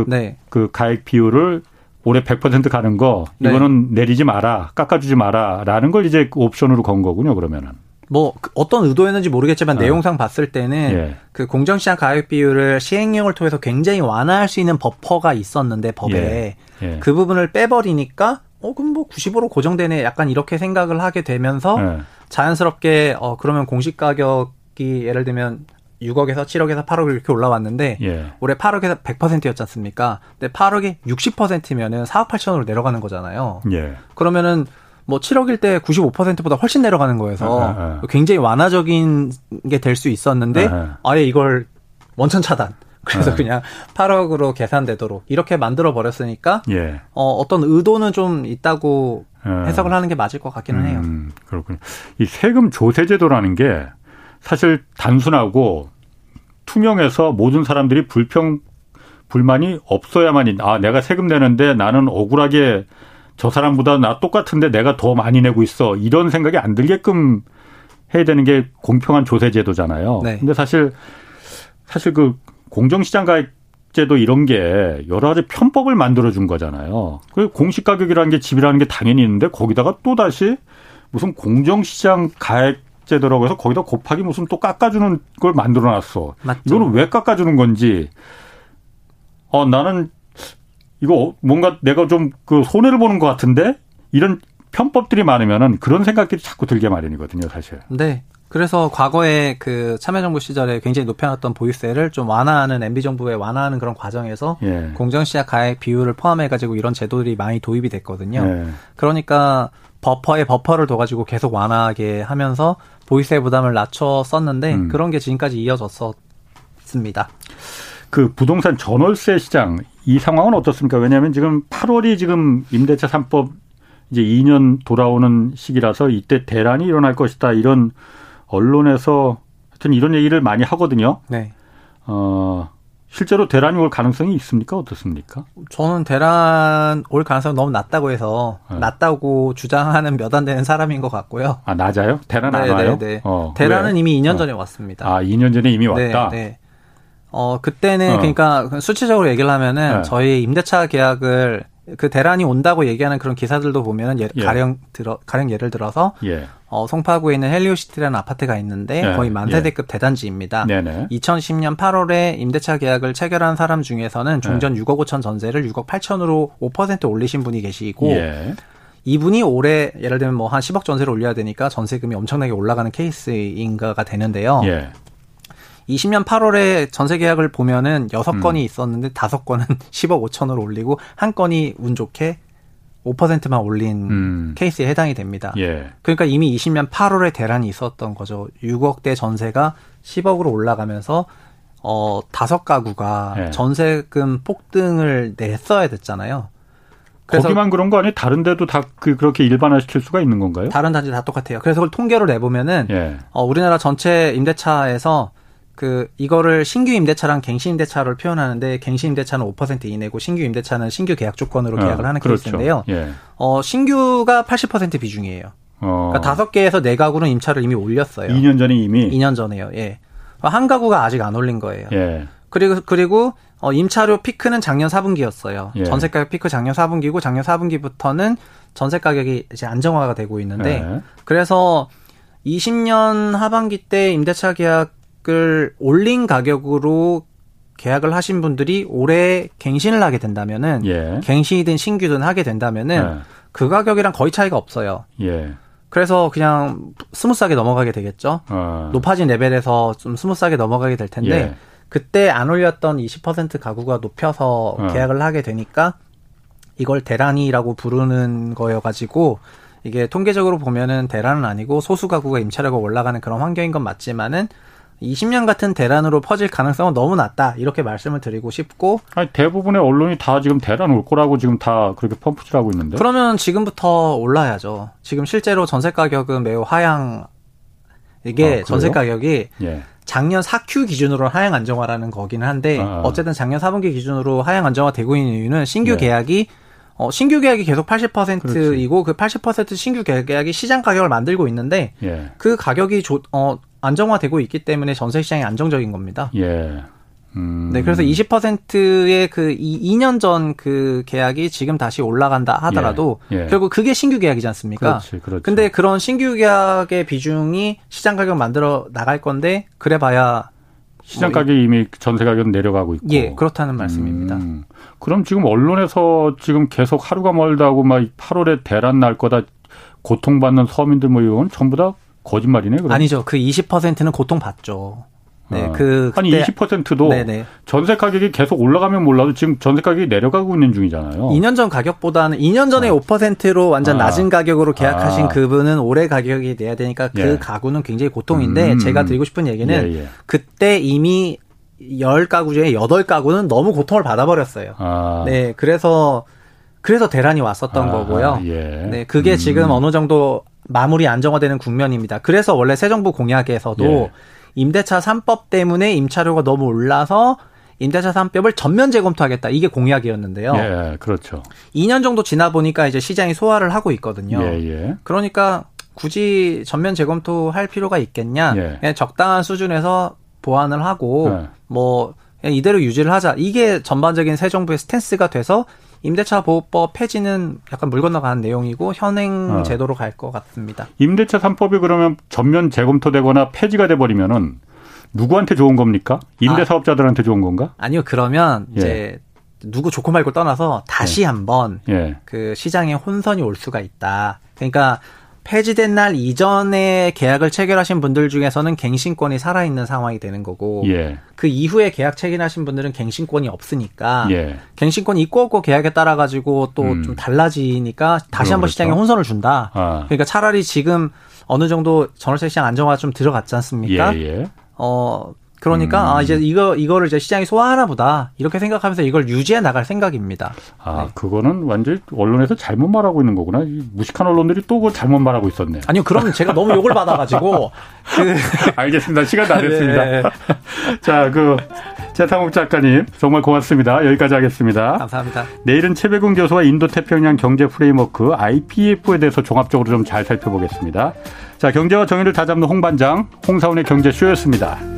네. 그 가액 비율을 올해 100% 가는 거 네. 이거는 내리지 마라, 깎아주지 마라라는 걸 이제 옵션으로 건 거군요. 그러면은 뭐 어떤 의도였는지 모르겠지만 내용상 봤을 때는 예. 그 공정시장 가액 비율을 시행령을 통해서 굉장히 완화할 수 있는 버퍼가 있었는데 법에 예. 예. 그 부분을 빼버리니까. 그럼 뭐 90으로 고정되네 약간 이렇게 생각을 하게 되면서 네. 자연스럽게 그러면 공시가격이 예를 들면 6억에서 7억에서 8억 이렇게 올라왔는데 예. 올해 8억에서 100%였지 않습니까? 근데 8억이 60%면은 4억 8천으로 내려가는 거잖아요. 예. 그러면은 뭐 7억일 때 95%보다 훨씬 내려가는 거여서 굉장히 완화적인 게 될 수 있었는데 아예 이걸 원천 차단. 그래서 그냥 8억으로 계산되도록 이렇게 만들어버렸으니까 예. 어떤 의도는 좀 있다고 해석을 하는 게 맞을 것 같기는 해요. 그렇군요. 이 세금 조세 제도라는 게 사실 단순하고 투명해서 모든 사람들이 불만이 없어야만이 내가 세금 내는데 나는 억울하게 저 사람보다 나 똑같은데 내가 더 많이 내고 있어. 이런 생각이 안 들게끔 해야 되는 게 공평한 조세 제도잖아요. 네. 근데 사실 그 공정시장 가액제도 이런 게 여러 가지 편법을 만들어준 거잖아요. 그리고 공시가격이라는 게 집이라는 게 당연히 있는데 거기다가 또다시 무슨 공정시장 가액제도라고 해서 거기다 곱하기 무슨 또 깎아주는 걸 만들어놨어. 맞죠. 이거는 왜 깎아주는 건지. 나는 이거 뭔가 내가 좀 그 손해를 보는 것 같은데 이런 편법들이 많으면은 그런 생각들이 자꾸 들게 마련이거든요, 사실. 네. 그래서 과거에 그 참여정부 시절에 굉장히 높여놨던 보유세를 좀 완화하는 MB정부에 완화하는 그런 과정에서 예. 공정시장 가액 비율을 포함해가지고 이런 제도들이 많이 도입이 됐거든요. 예. 그러니까 버퍼에 버퍼를 둬가지고 계속 완화하게 하면서 보유세 부담을 낮췄었는데 그런 게 지금까지 이어졌었습니다. 그 부동산 전월세 시장 이 상황은 어떻습니까? 왜냐하면 지금 8월이 지금 임대차 3법 이제 2년 돌아오는 시기라서 이때 대란이 일어날 것이다 이런 언론에서 하여튼 이런 얘기를 많이 하거든요. 네. 실제로 대란이 올 가능성이 있습니까? 어떻습니까? 저는 대란 올 가능성이 너무 낮다고 해서 네. 낮다고 주장하는 몇 안 되는 사람인 것 같고요. 아, 낮아요? 대란 안 와요? 네. 대란은 이미 2년 전에 왔습니다. 아, 2년 전에 이미 왔다? 네. 네. 그때는 그러니까 수치적으로 얘기를 하면은 네. 저희 임대차 계약을 그 대란이 온다고 얘기하는 그런 기사들도 보면은 가령 예를 들어서 송파구에 있는 헬리오시티라는 아파트가 있는데 네. 거의 만세대급 예. 대단지입니다. 네네. 2010년 8월에 임대차 계약을 체결한 사람 중에서는 종전 네. 6억 5천 전세를 6억 8천으로 5% 올리신 분이 계시고 예. 이분이 올해 예를 들면 뭐 한 10억 전세를 올려야 되니까 전세금이 엄청나게 올라가는 케이스인가가 되는데요. 예. 20년 8월에 전세 계약을 보면은 6건이 있었는데 5건은 10억 5천으로 올리고 한 건이 운 좋게 5%만 올린 케이스에 해당이 됩니다. 예. 그러니까 이미 20년 8월에 대란이 있었던 거죠. 6억대 전세가 10억으로 올라가면서 5가구가 예. 전세금 폭등을 냈어야 됐잖아요. 그래서 거기만 그런 거 아니에요? 다른 데도 다 그렇게 일반화시킬 수가 있는 건가요? 다른 단지 다 똑같아요. 그래서 그걸 통계로 내보면은 예. 우리나라 전체 임대차에서 이거를 신규 임대차랑 갱신 임대차를 표현하는데, 갱신 임대차는 5% 이내고, 신규 임대차는 신규 계약 조건으로 계약을 하는 그렇죠. 케이스인데요. 예. 신규가 80% 비중이에요. 그러니까 5개에서 4가구는 임차를 이미 올렸어요. 2년 전에 이미? 2년 전에요, 예. 한 가구가 아직 안 올린 거예요. 예. 그리고, 임차료 피크는 작년 4분기였어요. 예. 전세 가격 피크 작년 4분기고, 작년 4분기부터는 전세 가격이 이제 안정화가 되고 있는데, 예. 그래서 20년 하반기 때 임대차 계약 올린 가격으로 계약을 하신 분들이 올해 갱신을 하게 된다면은 예. 갱신이든 신규든 하게 된다면은 예. 그 가격이랑 거의 차이가 없어요. 예. 그래서 그냥 스무스하게 넘어가게 되겠죠. 높아진 레벨에서 좀 스무스하게 넘어가게 될 텐데 예. 그때 안 올렸던 20% 가구가 높여서 계약을 하게 되니까 이걸 대란이라고 부르는 거여가지고 이게 통계적으로 보면은 대란은 아니고 소수 가구가 임차료가 올라가는 그런 환경인 건 맞지만은 20년 같은 대란으로 퍼질 가능성은 너무 낮다. 이렇게 말씀을 드리고 싶고. 아니, 대부분의 언론이 다 지금 대란 올 거라고 지금 다 그렇게 펌프질하고 있는데. 그러면 지금부터 올라야죠. 지금 실제로 전세 가격은 매우 하향. 이게 전세 가격이 예. 작년 4Q 기준으로 하향 안정화라는 거기는 한데 어쨌든 작년 4분기 기준으로 하향 안정화되고 있는 이유는 신규 예. 계약이 신규 계약이 계속 80%이고 그 80% 신규 계약이 시장 가격을 만들고 있는데 예. 그 가격이 안정화되고 있기 때문에 전세 시장이 안정적인 겁니다. 예. 네, 그래서 20%의 2년 전 그 계약이 지금 다시 올라간다 하더라도 예. 예. 결국 그게 신규 계약이지 않습니까? 그렇지, 그렇지. 근데 그런 신규 계약의 비중이 시장 가격 만들어 나갈 건데 그래봐야 시장 가격이 이미 전세 가격은 내려가고 있고. 예, 그렇다는 말씀입니다. 그럼 지금 언론에서 지금 계속 하루가 멀다고 막 8월에 대란 날 거다 고통받는 서민들 뭐 이건 전부 다 거짓말이네. 그럼. 아니죠. 그 20%는 고통받죠. 네, 아니 20%도 네네. 전세 가격이 계속 올라가면 몰라도 지금 전세 가격이 내려가고 있는 중이잖아요. 2년 전 가격보다는 2년 전에 5%로 완전 낮은 가격으로 계약하신 그분은 올해 가격이 돼야 되니까 그 예. 가구는 굉장히 고통인데 제가 드리고 싶은 얘기는 예, 예. 그때 이미 10가구 중에 8가구는 너무 고통을 받아버렸어요. 네, 그래서 대란이 왔었던 거고요. 예. 네, 그게 지금 어느 정도 마무리 안정화되는 국면입니다. 그래서 원래 새 정부 공약에서도 예. 임대차 3법 때문에 임차료가 너무 올라서 임대차 3법을 전면 재검토하겠다. 이게 공약이었는데요. 예, 그렇죠. 2년 정도 지나 보니까 이제 시장이 소화를 하고 있거든요. 예, 예. 그러니까 굳이 전면 재검토할 필요가 있겠냐. 예. 그냥 적당한 수준에서 보완을 하고 예. 뭐 그냥 이대로 유지를 하자. 이게 전반적인 새 정부의 스탠스가 돼서 임대차 보호법 폐지는 약간 물 건너가는 내용이고 현행 제도로 갈 것 같습니다. 임대차 3법이 그러면 전면 재검토되거나 폐지가 돼버리면은 누구한테 좋은 겁니까? 임대사업자들한테 좋은 건가? 아니요. 그러면 예. 이제 누구 좋고 말고 떠나서 다시 예. 한번 예. 그 시장에 혼선이 올 수가 있다. 그러니까 폐지된 날 이전에 계약을 체결하신 분들 중에서는 갱신권이 살아있는 상황이 되는 거고 예. 그 이후에 계약 체결하신 분들은 갱신권이 없으니까 예. 갱신권이 있고 없고 계약에 따라 가지고 또 좀 달라지니까 다시 한번 그렇죠. 시장에 혼선을 준다. 그러니까 차라리 지금 어느 정도 전월세 시장 안정화 좀 들어갔지 않습니까? 예, 예. 그러니까 이제 이거를 이제 시장이 소화하나 보다 이렇게 생각하면서 이걸 유지해 나갈 생각입니다. 네. 그거는 완전히 언론에서 잘못 말하고 있는 거구나. 무식한 언론들이 또 그걸 잘못 말하고 있었네. 아니요, 그럼 제가 너무 욕을 받아가지고. 알겠습니다. 시간 다 됐습니다. 네. 자, 최상욱 작가님 정말 고맙습니다. 여기까지 하겠습니다. 감사합니다. 내일은 최백운 교수와 인도태평양 경제 프레임워크 IPF에 대해서 종합적으로 좀 잘 살펴보겠습니다. 자, 경제와 정의를 다잡는 홍반장, 홍사훈의 경제쇼였습니다.